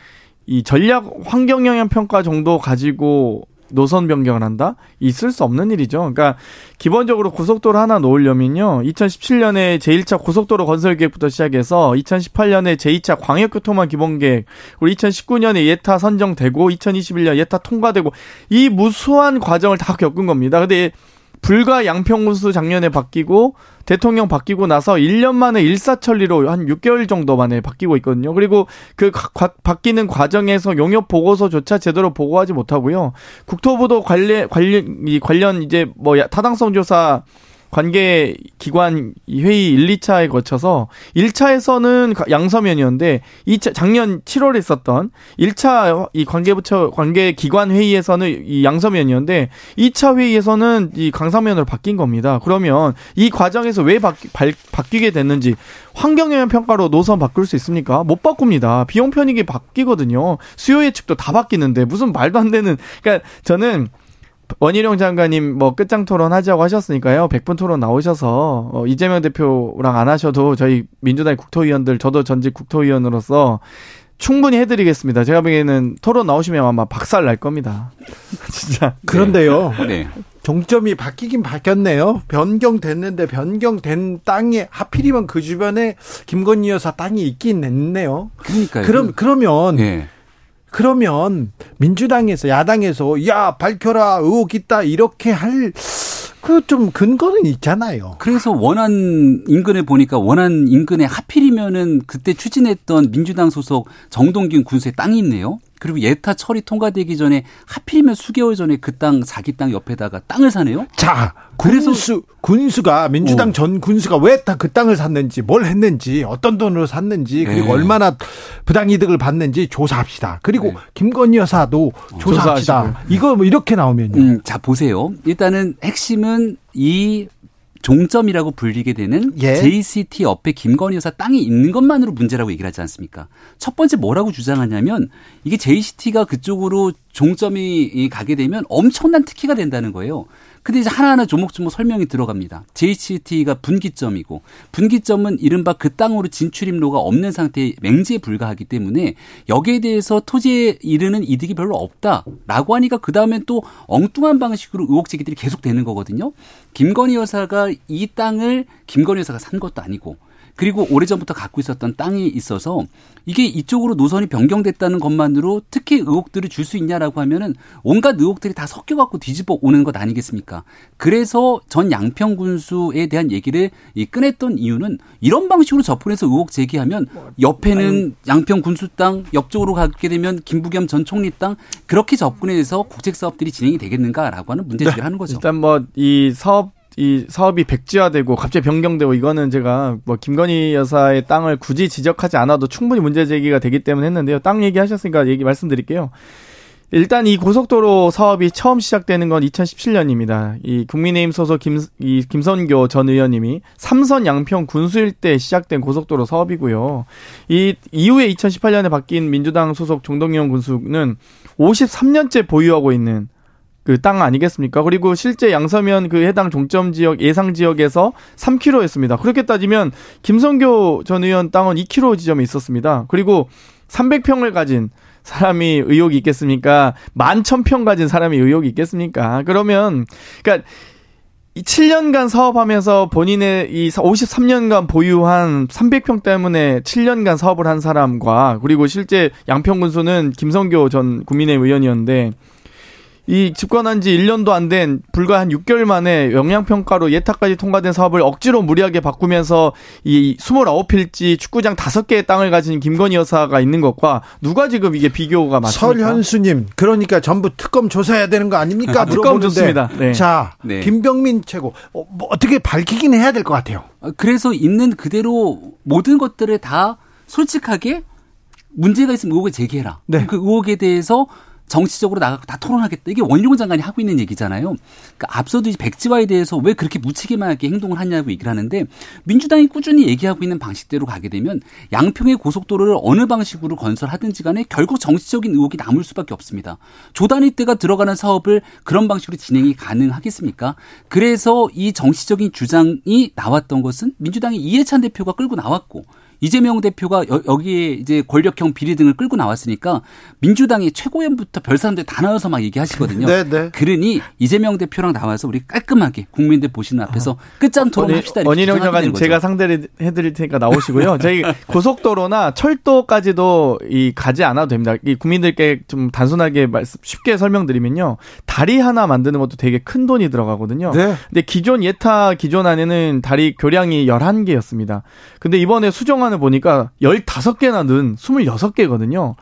이 전략 환경 영향 평가 정도 가지고 노선 변경을 한다? 있을 수 없는 일이죠. 그러니까 기본적으로 고속도로 하나 놓으려면요. 2017년에 제1차 고속도로 건설 계획부터 시작해서 2018년에 제2차 광역교통망 기본 계획, 그리고 2019년에 예타 선정되고 2021년 예타 통과되고 이 무수한 과정을 다 겪은 겁니다. 근데 불과 양평군수 작년에 바뀌고 대통령 바뀌고 나서 1년 만에 일사천리로 한 6개월 정도 만에 바뀌고 있거든요. 그리고 그 바뀌는 과정에서 용역 보고서조차 제대로 보고하지 못하고요. 국토부도 관련 이제 뭐 타당성 조사 관계 기관 회의 1, 2차에 거쳐서 1차에서는 양서면이었는데 2차 작년 7월에 있었던 1차 이 관계부처 관계 기관 회의에서는 이 양서면이었는데 2차 회의에서는 이 강서면으로 바뀐 겁니다. 그러면 이 과정에서 왜 바뀌게 됐는지 환경 영향 평가로 노선 바꿀 수 있습니까? 못 바꿉니다. 비용 편익이 바뀌거든요. 수요 예측도 다 바뀌는데 무슨 말도 안 되는. 그러니까 저는 원희룡 장관님 뭐 끝장 토론 하자고 하셨으니까요. 100분 토론 나오셔서 이재명 대표랑 안 하셔도 저희 민주당 국토위원들 저도 전직 국토위원으로서 충분히 해드리겠습니다. 제가 보기에는 토론 나오시면 아마 박살 날 겁니다. 진짜. 그런데요. 네. 정점이 바뀌긴 바뀌었네요. 변경됐는데 변경된 땅에 하필이면 그 주변에 김건희 여사 땅이 있긴 했네요. 그러니까요. 그러면. 네. 그러면 민주당에서 야당에서 야 밝혀라 의혹 있다 이렇게 할 그 좀 근거는 있잖아요. 그래서 원안 인근에 보니까 원안 인근에 하필이면은 그때 추진했던 민주당 소속 정동균 군수의 땅이 있네요. 그리고 예타 처리 통과되기 전에 하필이면 수개월 전에 그 땅 자기 땅 옆에다가 땅을 사네요. 자, 군수가 민주당 전 군수가 왜 다 그 땅을 샀는지 뭘 했는지 어떤 돈으로 샀는지 그리고 얼마나 부당이득을 받는지 조사합시다. 그리고 김건희 여사도 조사합시다. 이거 뭐 이렇게 나오면요. 자 보세요. 일단은 핵심은 이 종점이라고 불리게 되는 JCT 옆에 김건희 여사 땅이 있는 것만으로 문제라고 얘기를 하지 않습니까? 첫 번째 뭐라고 주장하냐면 이게 JCT가 그쪽으로 종점이 가게 되면 엄청난 특혜가 된다는 거예요. 근데 이제 하나하나 조목조목 설명이 들어갑니다. JCT가 분기점이고 분기점은 이른바 그 땅으로 진출입로가 없는 상태의 맹지에 불과하기 때문에 여기에 대해서 토지에 이르는 이득이 별로 없다라고 하니까 그다음엔 또 엉뚱한 방식으로 의혹 제기들이 계속되는 거거든요. 김건희 여사가 이 땅을 김건희 여사가 산 것도 아니고 그리고 오래전부터 갖고 있었던 땅이 있어서 이게 이쪽으로 노선이 변경됐다는 것만으로 특히 의혹들을 줄 수 있냐라고 하면은 온갖 의혹들이 다 섞여갖고 뒤집어 오는 것 아니겠습니까? 그래서 전 양평군수에 대한 얘기를 꺼냈던 이유는 이런 방식으로 접근해서 의혹 제기하면 옆에는 양평군수 땅, 옆쪽으로 가게 되면 김부겸 전 총리 땅 그렇게 접근해서 국책사업들이 진행이 되겠는가라고 하는 문제제기를 하는 거죠. 일단 뭐 이 사업이 백지화되고 갑자기 변경되고 이거는 제가 뭐 김건희 여사의 땅을 굳이 지적하지 않아도 충분히 문제 제기가 되기 때문에 했는데요. 땅 얘기하셨으니까 얘기 말씀드릴게요. 일단 이 고속도로 사업이 처음 시작되는 건 2017년입니다. 이 국민의힘 소속 김선교 전 의원님이 삼선 양평 군수 일대에 시작된 고속도로 사업이고요. 이 이후에 2018년에 바뀐 민주당 소속 정동영 군수는 53년째 보유하고 있는 그 땅 아니겠습니까? 그리고 실제 양서면 그 해당 종점 지역 예상 지역에서 3km였습니다. 그렇게 따지면 김선교 전 의원 땅은 2km 지점에 있었습니다. 그리고 300평을 가진 사람이 의혹이 있겠습니까? 11,000평 가진 사람이 의혹이 있겠습니까? 그러면 그러니까 7년간 사업하면서 본인의 이 53년간 보유한 300평 때문에 7년간 사업을 한 사람과 그리고 실제 양평군수는 김선교 전 국민의힘 의원이었는데 이 집권한 지 1년도 안 된 불과 한 6개월 만에 영향평가로 예탁까지 통과된 사업을 억지로 무리하게 바꾸면서 이 29필지 축구장 5개의 땅을 가진 김건희 여사가 있는 것과 누가 지금 이게 비교가 맞습니까? 설현수님, 그러니까 전부 특검 조사해야 되는 거 아닙니까? 특검 좋습니다. 네. 자, 네. 김병민 최고 뭐 어떻게 밝히긴 해야 될 것 같아요. 그래서 있는 그대로 모든 것들을 다 솔직하게 문제가 있으면 의혹을 제기해라. 네. 그 의혹에 대해서 정치적으로 나가고 다 토론하겠다. 이게 원희룡 장관이 하고 있는 얘기잖아요. 그러니까 앞서도 이제 백지화에 대해서 왜 그렇게 무책임하게 행동을 하냐고 얘기를 하는데 민주당이 꾸준히 얘기하고 있는 방식대로 가게 되면 양평의 고속도로를 어느 방식으로 건설하든지 간에 결국 정치적인 의혹이 남을 수밖에 없습니다. 조단위 때가 들어가는 사업을 그런 방식으로 진행이 가능하겠습니까? 그래서 이 정치적인 주장이 나왔던 것은 민주당의 이해찬 대표가 끌고 나왔고 이재명 대표가 여기에 이제 권력형 비리 등을 끌고 나왔으니까 민주당이 최고위원부터 별사람들 다 나와서 막 얘기하시거든요. 네네. 그러니 이재명 대표랑 나와서 우리 깔끔하게 국민들 보시는 앞에서 끝장 토론합시다. 원희룡 장관님 제가 상대를 해드릴 테니까 나오시고요. 저희 고속도로나 철도까지도 가지 않아도 됩니다. 이 국민들께 좀 단순하게 쉽게 설명드리면요. 다리 하나 만드는 것도 되게 큰 돈이 들어가거든요. 네. 근데 기존 예타 기존 안에는 다리 교량이 11개였습니다. 근데 이번에 수정하는 보니까 15개나 는 26개거든요.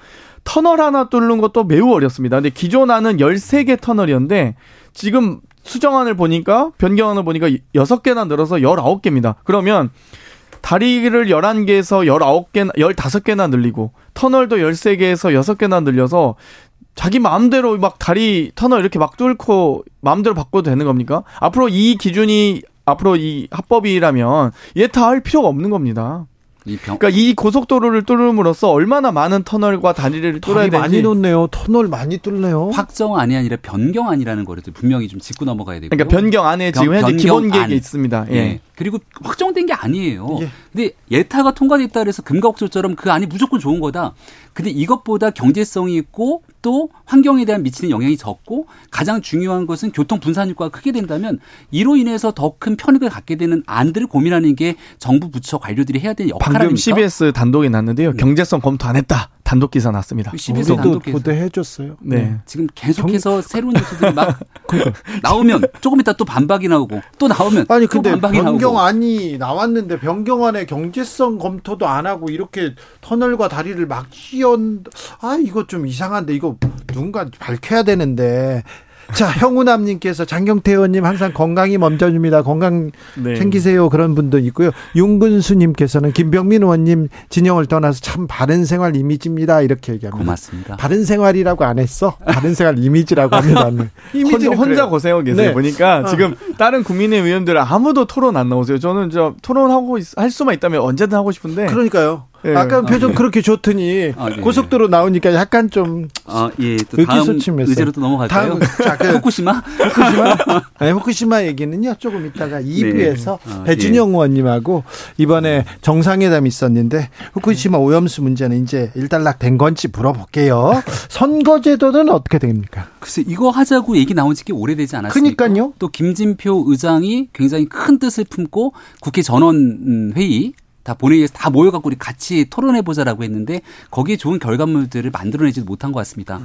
터널 하나 뚫는 것도 매우 어렵습니다. 근데 기존 안은 13개 터널이었는데 지금 수정안을 보니까 변경안을 보니까 6개나 늘어서 19개입니다. 그러면 다리를 11개에서 15개나 늘리고 터널도 13개에서 6개나 늘려서 자기 마음대로 막 다리 터널 이렇게 막 뚫고 마음대로 바꿔도 되는 겁니까? 앞으로 이 기준이 앞으로 이 합법이라면 예타할 필요가 없는 겁니다. 그러니까 이 고속도로를 뚫음으로써 얼마나 많은 터널과 다리를 뚫어야 되는지 많이 놓네요. 터널 많이 뚫네요. 확정안이 아니라 변경안이라는 거를 분명히 좀 짚고 넘어가야 되고요. 그러니까 변경안에 지금 현재 기본 계획이 있습니다. 예. 예. 그리고 확정된 게 아니에요. 예. 근데 예타가 통과됐다 그래서 금가옥조처럼 그 안이 무조건 좋은 거다. 근데 이것보다 경제성이 있고 또 환경에 대한 미치는 영향이 적고 가장 중요한 것은 교통 분산 효과가 크게 된다면 이로 인해서 더 큰 편익을 갖게 되는 안들을 고민하는 게 정부 부처 관료들이 해야 되는 역할 아닙니까? 방금 CBS 단독에 났는데요. 네. 경제성 검토 안 했다. 단독 기사 났습니다. CBS 단독 기사. 보도해줬어요. 네. 네. 지금 계속해서 새로운 뉴스들이 막 나오면 조금 이따 또 반박이 나오고 또 나오면 아니, 또 근데 반박이 나오고. 변경안이 나왔는데 변경안에 경제성 검토도 안 하고 이렇게 터널과 다리를 막 아 이거 좀 이상한데 이거 누군가 밝혀야 되는데. 자, 형우남님께서 장경태 의원님 항상 건강이 멈춰줍니다. 건강 네. 챙기세요. 그런 분도 있고요. 윤근수님께서는 김병민 의원님 진영을 떠나서 참 바른생활 이미지입니다. 이렇게 얘기합니다. 고맙습니다. 바른생활이라고 안 했어? 바른생활 이미지라고 합니다. 혼자 고생하고 계세요. 네. 보니까 지금 다른 국민의힘 의원들 아무도 토론 안 나오세요. 저는 저 토론하고 할 수만 있다면 언제든 하고 싶은데. 그러니까요. 예. 아까 표정 그렇게 좋더니 고속도로 나오니까 약간 좀 예. 또 다음 의제로 또 넘어갈까요? 후쿠시마? 네, 후쿠시마 얘기는요 조금 이따가 2부에서 네. 배준영 예. 의원님하고 이번에 정상회담이 있었는데 후쿠시마 오염수 문제는 이제 일단락 된 건지 물어볼게요. 선거제도는 어떻게 됩니까? 글쎄 이거 하자고 얘기 나온 지 꽤 오래되지 않았습니까? 그러니까요. 또 김진표 의장이 굉장히 큰 뜻을 품고 국회 전원회의 다 본회의에서 다 모여갖고 우리 같이 토론해보자라고 했는데 거기에 좋은 결과물들을 만들어내지도 못한 것 같습니다.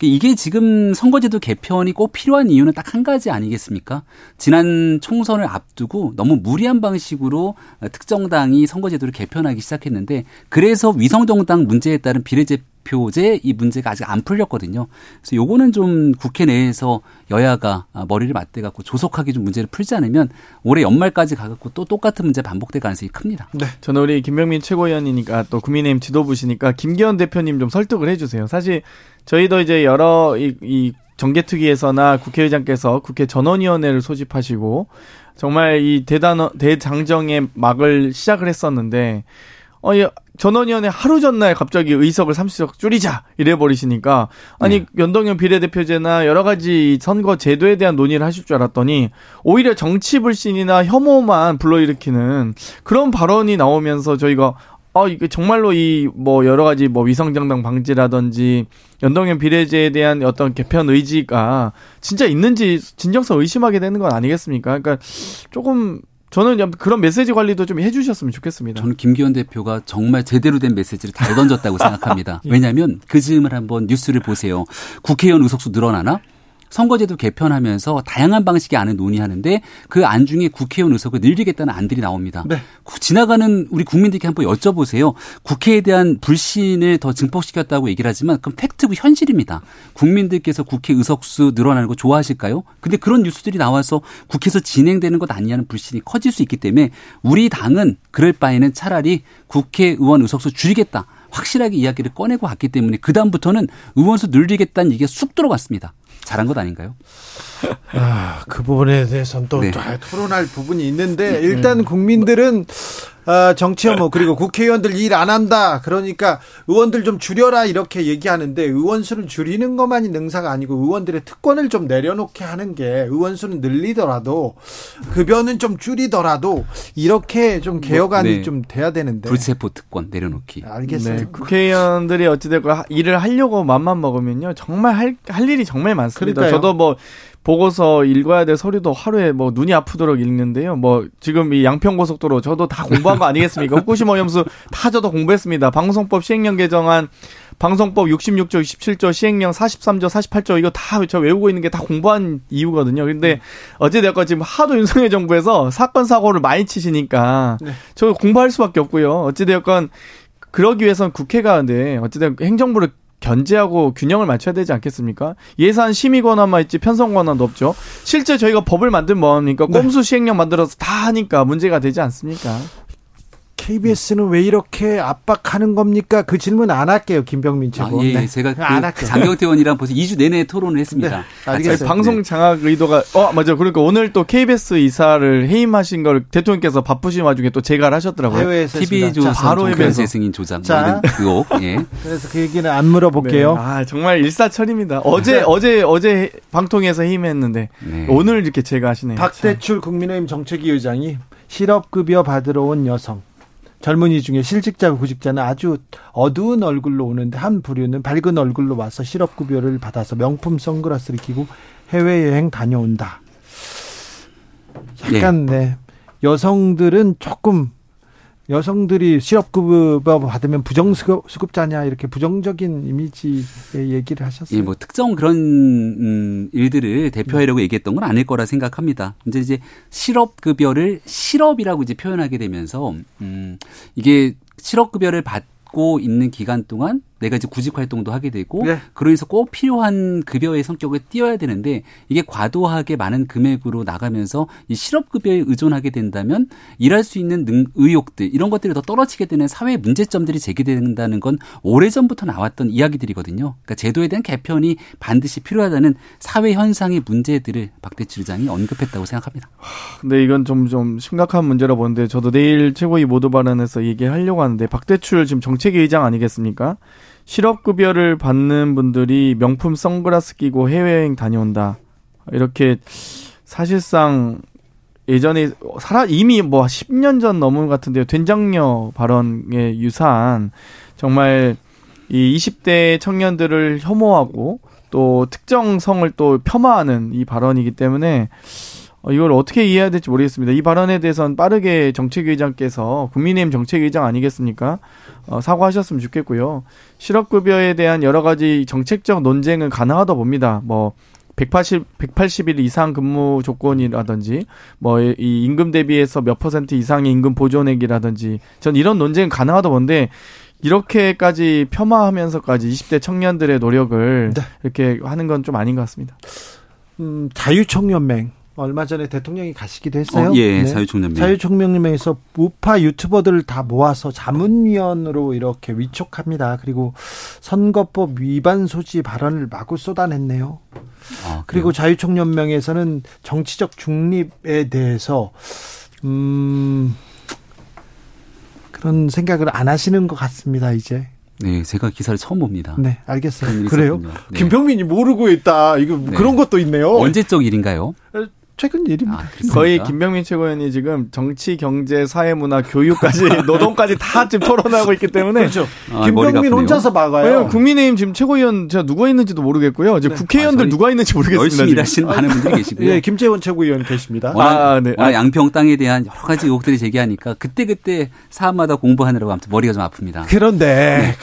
이게 지금 선거제도 개편이 꼭 필요한 이유는 딱 한 가지 아니겠습니까? 지난 총선을 앞두고 너무 무리한 방식으로 특정당이 선거제도를 개편하기 시작했는데 그래서 위성정당 문제에 따른 비례대표제 이 문제가 아직 안 풀렸거든요. 그래서 요거는 좀 국회 내에서 여야가 머리를 맞대갖고 조속하게 좀 문제를 풀지 않으면 올해 연말까지 가갖고 또 똑같은 문제 반복될 가능성이 큽니다. 네, 저는 우리 김병민 최고위원이니까 또 국민의힘 지도부시니까 김기현 대표님 좀 설득을 해주세요. 사실 저희도 이제 여러 이 정개특위에서나 국회의장께서 국회 전원위원회를 소집하시고 정말 이 대장정의 막을 시작을 했었는데 전원위원회 하루 전날 갑자기 의석을 30석 줄이자 이래버리시니까 아니 연동형 비례대표제나 여러 가지 선거 제도에 대한 논의를 하실 줄 알았더니 오히려 정치 불신이나 혐오만 불러일으키는 그런 발언이 나오면서 저희가 이게 정말로 여러 가지 위성정당 방지라든지 연동형 비례제에 대한 어떤 개편 의지가 진짜 있는지 진정성 의심하게 되는 건 아니겠습니까? 그러니까 조금 저는 그런 메시지 관리도 좀 해주셨으면 좋겠습니다. 저는 김기현 대표가 정말 제대로 된 메시지를 잘 던졌다고 생각합니다. 왜냐하면 그 즈음을 한번 뉴스를 보세요. 국회의원 의석수 늘어나나? 선거제도 개편하면서 다양한 방식의 안을 논의하는데 그 안 중에 국회의원 의석을 늘리겠다는 안들이 나옵니다. 네. 지나가는 우리 국민들께 한번 여쭤보세요. 국회에 대한 불신을 더 증폭시켰다고 얘기를 하지만 그럼 팩트고 현실입니다. 국민들께서 국회 의석수 늘어나는 거 좋아하실까요? 근데 그런 뉴스들이 나와서 국회에서 진행되는 것 아니냐는 불신이 커질 수 있기 때문에 우리 당은 그럴 바에는 차라리 국회의원 의석수 줄이겠다. 확실하게 이야기를 꺼내고 왔기 때문에 그다음부터는 의원수 늘리겠다는 얘기가 쑥 들어갔습니다. 잘한 것 아닌가요? 그 부분에 대해서는 또 토론할 부분이 있는데 일단 국민들은 정치혐오 그리고 국회의원들 일 안 한다 그러니까 의원들 좀 줄여라 이렇게 얘기하는데 의원수를 줄이는 것만이 능사가 아니고 의원들의 특권을 좀 내려놓게 하는 게 의원수는 늘리더라도 급여는 좀 줄이더라도 이렇게 좀 개혁안이 좀 돼야 되는데 불세포 특권 내려놓기 알겠어요. 네, 국회의원들이 어찌됐고 일을 하려고 맘만 먹으면요 정말 할 일이 정말 많습니다. 그러니까요. 저도 보고서 읽어야 될 서류도 하루에 눈이 아프도록 읽는데요. 지금 이 양평고속도로 저도 다 공부한 거 아니겠습니까? 후쿠시마오염수 다 저도 공부했습니다. 방송법 시행령 개정안, 방송법 66조, 67조, 시행령 43조, 48조 이거 다 저 외우고 있는 게 다 공부한 이유거든요. 근데 어찌됐건 지금 하도 윤석열 정부에서 사건 사고를 많이 치시니까 저 공부할 수밖에 없고요. 어찌됐건 그러기 위해선 국회가 어찌됐건 행정부를 견제하고 균형을 맞춰야 되지 않겠습니까? 예산 심의 권한만 있지 편성 권한도 없죠. 실제 저희가 법을 만들면 뭐합니까? 꼼수 시행령 만들어서 다 하니까 문제가 되지 않습니까? KBS는 왜 이렇게 압박하는 겁니까? 그 질문 안 할게요, 김병민 최고. 제가 장경태 의원이랑 벌써 2주 내내 토론을 했습니다. 알겠습니다. 방송 장악 의도가 맞아. 그러니까 오늘 또 KBS 이사를 해임하신 걸 대통령께서 바쁘신 와중에 또 제가를 하셨더라고요. 해외에서 TV 조사 동결제 승인 조작 의혹. 그래서 그 얘기는 안 물어볼게요. 정말 일사천리입니다. 어제 방통위에서 해임했는데 오늘 이렇게 제가 하시네요. 박대출 국민의힘 정책위 의장이 실업급여 받으러 온 여성. 젊은이 중에 실직자, 구직자는 아주 어두운 얼굴로 오는데 한 부류는 밝은 얼굴로 와서 실업급여를 받아서 명품 선글라스를 끼고 해외여행 다녀온다. 약간 여성들은 조금 여성들이 실업급여 받으면 부정수급자냐 이렇게 부정적인 이미지의 얘기를 하셨어요. 특정 그런 일들을 대표하려고 얘기했던 건 아닐 거라 생각합니다. 이제 실업급여를 실업이라고 이제 표현하게 되면서 이게 실업급여를 받고 있는 기간 동안 내가 이제 구직 활동도 하게 되고 그러면서 꼭 필요한 급여의 성격을 띄어야 되는데 이게 과도하게 많은 금액으로 나가면서 이 실업급여에 의존하게 된다면 일할 수 있는 의욕들 이런 것들이 더 떨어지게 되는 사회의 문제점들이 제기된다는 건 오래전부터 나왔던 이야기들이거든요. 그러니까 제도에 대한 개편이 반드시 필요하다는 사회 현상의 문제들을 박대출 의장이 언급했다고 생각합니다. 근데 이건 좀 심각한 문제라 보는데 저도 내일 최고위 모두 발언에서 얘기하려고 하는데 박대출 지금 정책위 의장 아니겠습니까? 실업급여를 받는 분들이 명품 선글라스 끼고 해외여행 다녀온다. 이렇게 사실상 예전에 이미 10년 전 넘은 같은데요. 된장녀 발언에 유사한 정말 이 20대 청년들을 혐오하고 또 특정성을 또 폄하하는 이 발언이기 때문에 이걸 어떻게 이해해야 될지 모르겠습니다. 이 발언에 대해서는 빠르게 정책위의장께서 국민의힘 정책위의장 아니겠습니까? 사과하셨으면 좋겠고요. 실업급여에 대한 여러 가지 정책적 논쟁은 가능하다 봅니다. 뭐 180일 이상 근무 조건이라든지 뭐 이 임금 대비해서 몇 퍼센트 이상의 임금 보존액이라든지 전 이런 논쟁은 가능하다 본데 이렇게까지 폄하하면서까지 20대 청년들의 노력을 네. 이렇게 하는 건 좀 아닌 것 같습니다. 자유총연맹. 얼마 전에 대통령이 가시기도 했어요. 네. 자유총연맹. 자유총연맹에서 우파 유튜버들을 다 모아서 자문위원으로 이렇게 위촉합니다. 그리고 선거법 위반 소지 발언을 마구 쏟아냈네요. 그리고 자유총연맹에서는 정치적 중립에 대해서 그런 생각을 안 하시는 것 같습니다. 이제. 네, 제가 기사를 처음 봅니다. 네, 알겠어요. 그래요? 네. 김병민이 모르고 있다. 이거 네. 그런 것도 있네요. 언제적 일인가요? 최근 일입니다. 거의 김병민 최고위원이 지금 정치, 경제, 사회, 문화, 교육까지 노동까지 다 지금 토론하고 있기 때문에 그렇죠. 김병민 혼자서 막아요. 국민의힘 지금 최고위원 제가 누가 있는지도 모르겠고요. 이제 네. 국회의원들 누가 있는지 모르겠습니다. 열심히 일하시는 많은 분들이 계시고요. 네, 김재원 최고위원 계십니다. 네. 양평 땅에 대한 여러 가지 의혹들이 제기하니까 그때 사안마다 공부하느라고 아무튼 머리가 좀 아픕니다. 그런데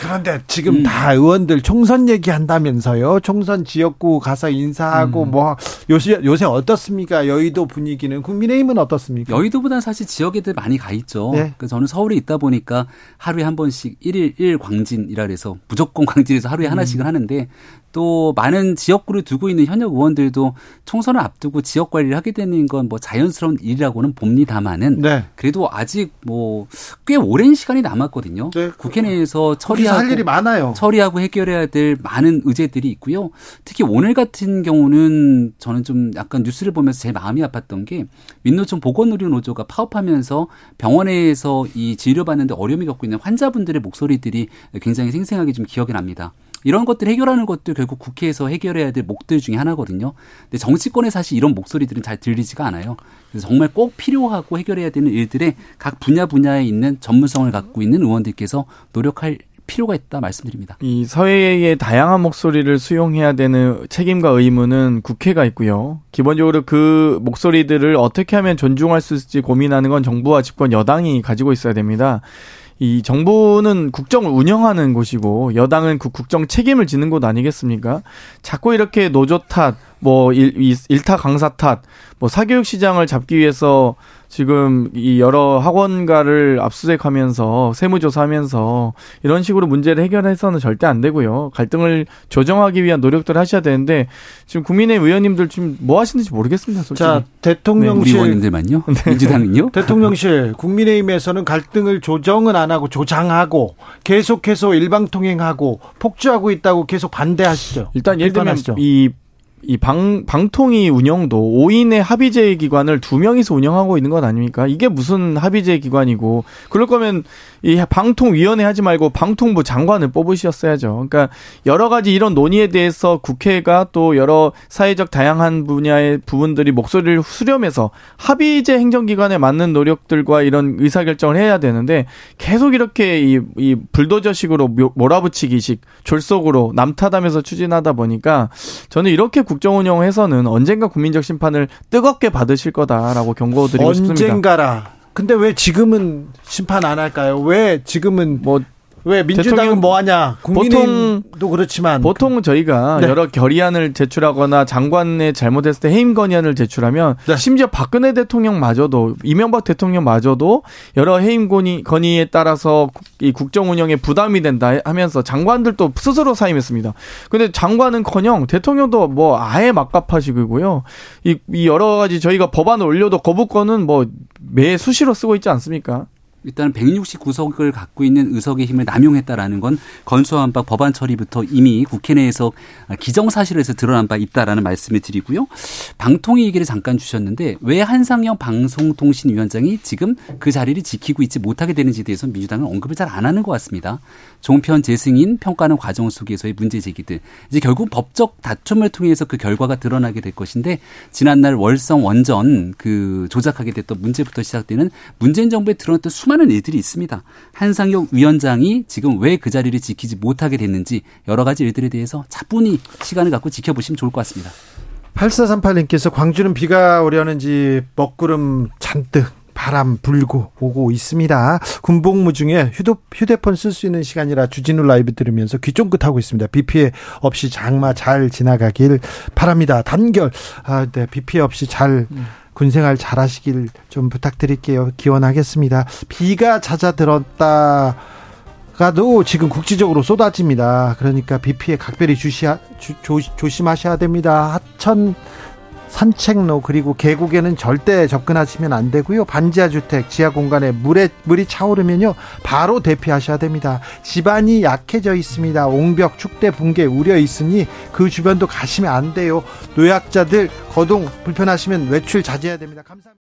지금 다 의원들 총선 얘기한다면서요. 총선 지역구 가서 인사하고 뭐 요새 어떻습니까? 여의도 분위기는 국민의힘은 어떻습니까? 여의도보다는 사실 지역에들 많이 가 있죠. 네. 그래서 저는 서울에 있다 보니까 하루에 한 번씩 1일 1광진이라 그래서 무조건 광진에서 하루에 하나씩은 하는데 또 많은 지역구를 두고 있는 현역 의원들도 총선을 앞두고 지역 관리를 하게 되는 건 뭐 자연스러운 일이라고는 봅니다만은 네. 그래도 아직 뭐 꽤 오랜 시간이 남았거든요. 네. 국회 내에서 할 일이 많아요. 처리하고 해결해야 될 많은 의제들이 있고요. 특히 오늘 같은 경우는 저는 좀 약간 뉴스를 보면서 제일 마음이 아팠던 게 민노총 보건의료노조가 파업하면서 병원에서 이 진료받는데 어려움이 겪고 있는 환자분들의 목소리들이 굉장히 생생하게 좀 기억이 납니다. 이런 것들 해결하는 것도 결국 국회에서 해결해야 될 몫들 중에 하나거든요. 근데 정치권에 사실 이런 목소리들은 잘 들리지가 않아요. 그래서 정말 꼭 필요하고 해결해야 되는 일들에 각 분야에 있는 전문성을 갖고 있는 의원들께서 노력할 필요가 있다 말씀드립니다. 이 사회의 다양한 목소리를 수용해야 되는 책임과 의무는 국회가 있고요. 기본적으로 그 목소리들을 어떻게 하면 존중할 수 있을지 고민하는 건 정부와 집권 여당이 가지고 있어야 됩니다. 이 정부는 국정을 운영하는 곳이고 여당은 그 국정 책임을 지는 곳 아니겠습니까? 자꾸 이렇게 노조 탓, 뭐 일타 강사 탓, 뭐 사교육 시장을 잡기 위해서 지금 이 여러 학원가를 압수수색하면서 세무조사하면서 이런 식으로 문제를 해결해서는 절대 안 되고요. 갈등을 조정하기 위한 노력들을 하셔야 되는데 지금 국민의힘 의원님들 지금 뭐 하시는지 모르겠습니다. 솔직히. 자, 대통령실. 네, 우리 의원님들만요? 민주당은요? 대통령실 국민의힘에서는 갈등을 조정은 안 하고 조장하고 계속해서 일방통행하고 폭주하고 있다고 계속 반대하시죠. 일단 예를 들면 방통위 운영도 5인의 합의제 기관을 2명이서 운영하고 있는 건 아닙니까? 이게 무슨 합의제 기관이고 그럴 거면 이 방통위원회 하지 말고 방통부 장관을 뽑으셨어야죠. 그러니까 여러 가지 이런 논의에 대해서 국회가 또 여러 사회적 다양한 분야의 부분들이 목소리를 수렴해서 합의제 행정기관에 맞는 노력들과 이런 의사결정을 해야 되는데 계속 이렇게 이 불도저식으로 몰아붙이기식 졸속으로 남탓하면서 추진하다 보니까 저는 이렇게 국정 운영에서는 언젠가 국민적 심판을 뜨겁게 받으실 거다라고 경고드리고 싶습니다. 언젠가라. 근데 왜 지금은 심판 안 할까요? 왜 지금은 왜 민주당은 뭐 하냐? 국민의힘도 그렇지만 보통 저희가 네. 여러 결의안을 제출하거나 장관의 잘못했을 때 해임 건의안을 제출하면 네. 심지어 박근혜 대통령마저도 이명박 대통령마저도 여러 해임 건의에 따라서 이 국정 운영에 부담이 된다 하면서 장관들도 스스로 사임했습니다. 그런데 장관은커녕 대통령도 뭐 아예 막갑하시고요. 이 여러 가지 저희가 법안을 올려도 거부권은 뭐 매 수시로 쓰고 있지 않습니까? 일단 169석을 갖고 있는 의석의 힘을 남용했다라는 건 건수안박 법안 처리부터 이미 국회 내에서 기정사실에서 드러난 바 있다라는 말씀을 드리고요. 방통위 얘기를 잠깐 주셨는데 왜 한상혁 방송통신위원장이 지금 그 자리를 지키고 있지 못하게 되는지에 대해서 민주당은 언급을 잘 안 하는 것 같습니다. 종편 재승인 평가하는 과정 속에서의 문제 제기들. 이제 결국 법적 다툼을 통해서 그 결과가 드러나게 될 것인데 지난날 월성 원전 그 조작하게 됐던 문제부터 시작되는 문재인 정부에 드러났던 많은 일들이 있습니다. 한상혁 위원장이 지금 왜 그 자리를 지키지 못하게 됐는지 여러 가지 일들에 대해서 차분히 시간을 갖고 지켜보시면 좋을 것 같습니다. 8438님께서 광주는 비가 오려는지 먹구름 잔뜩 바람 불고 오고 있습니다. 군복무 중에 휴대폰 쓸 수 있는 시간이라 주진우 라이브 들으면서 귀 쫑긋하고 있습니다. 비 피해 없이 장마 잘 지나가길 바랍니다. 단결. 아, 네. 비 피해 없이 잘 군생활 잘 하시길 좀 부탁드릴게요. 기원하겠습니다. 비가 잦아들었다가도 지금 국지적으로 쏟아집니다. 그러니까 비 피해 각별히 조심하셔야 됩니다. 하천 산책로 그리고 계곡에는 절대 접근하시면 안 되고요. 반지하 주택 지하 공간에 물이 차오르면요 바로 대피하셔야 됩니다. 집안이 약해져 있습니다. 옹벽 축대 붕괴 우려 있으니 그 주변도 가시면 안 돼요. 노약자들 거동 불편하시면 외출 자제해야 됩니다. 감사합니다.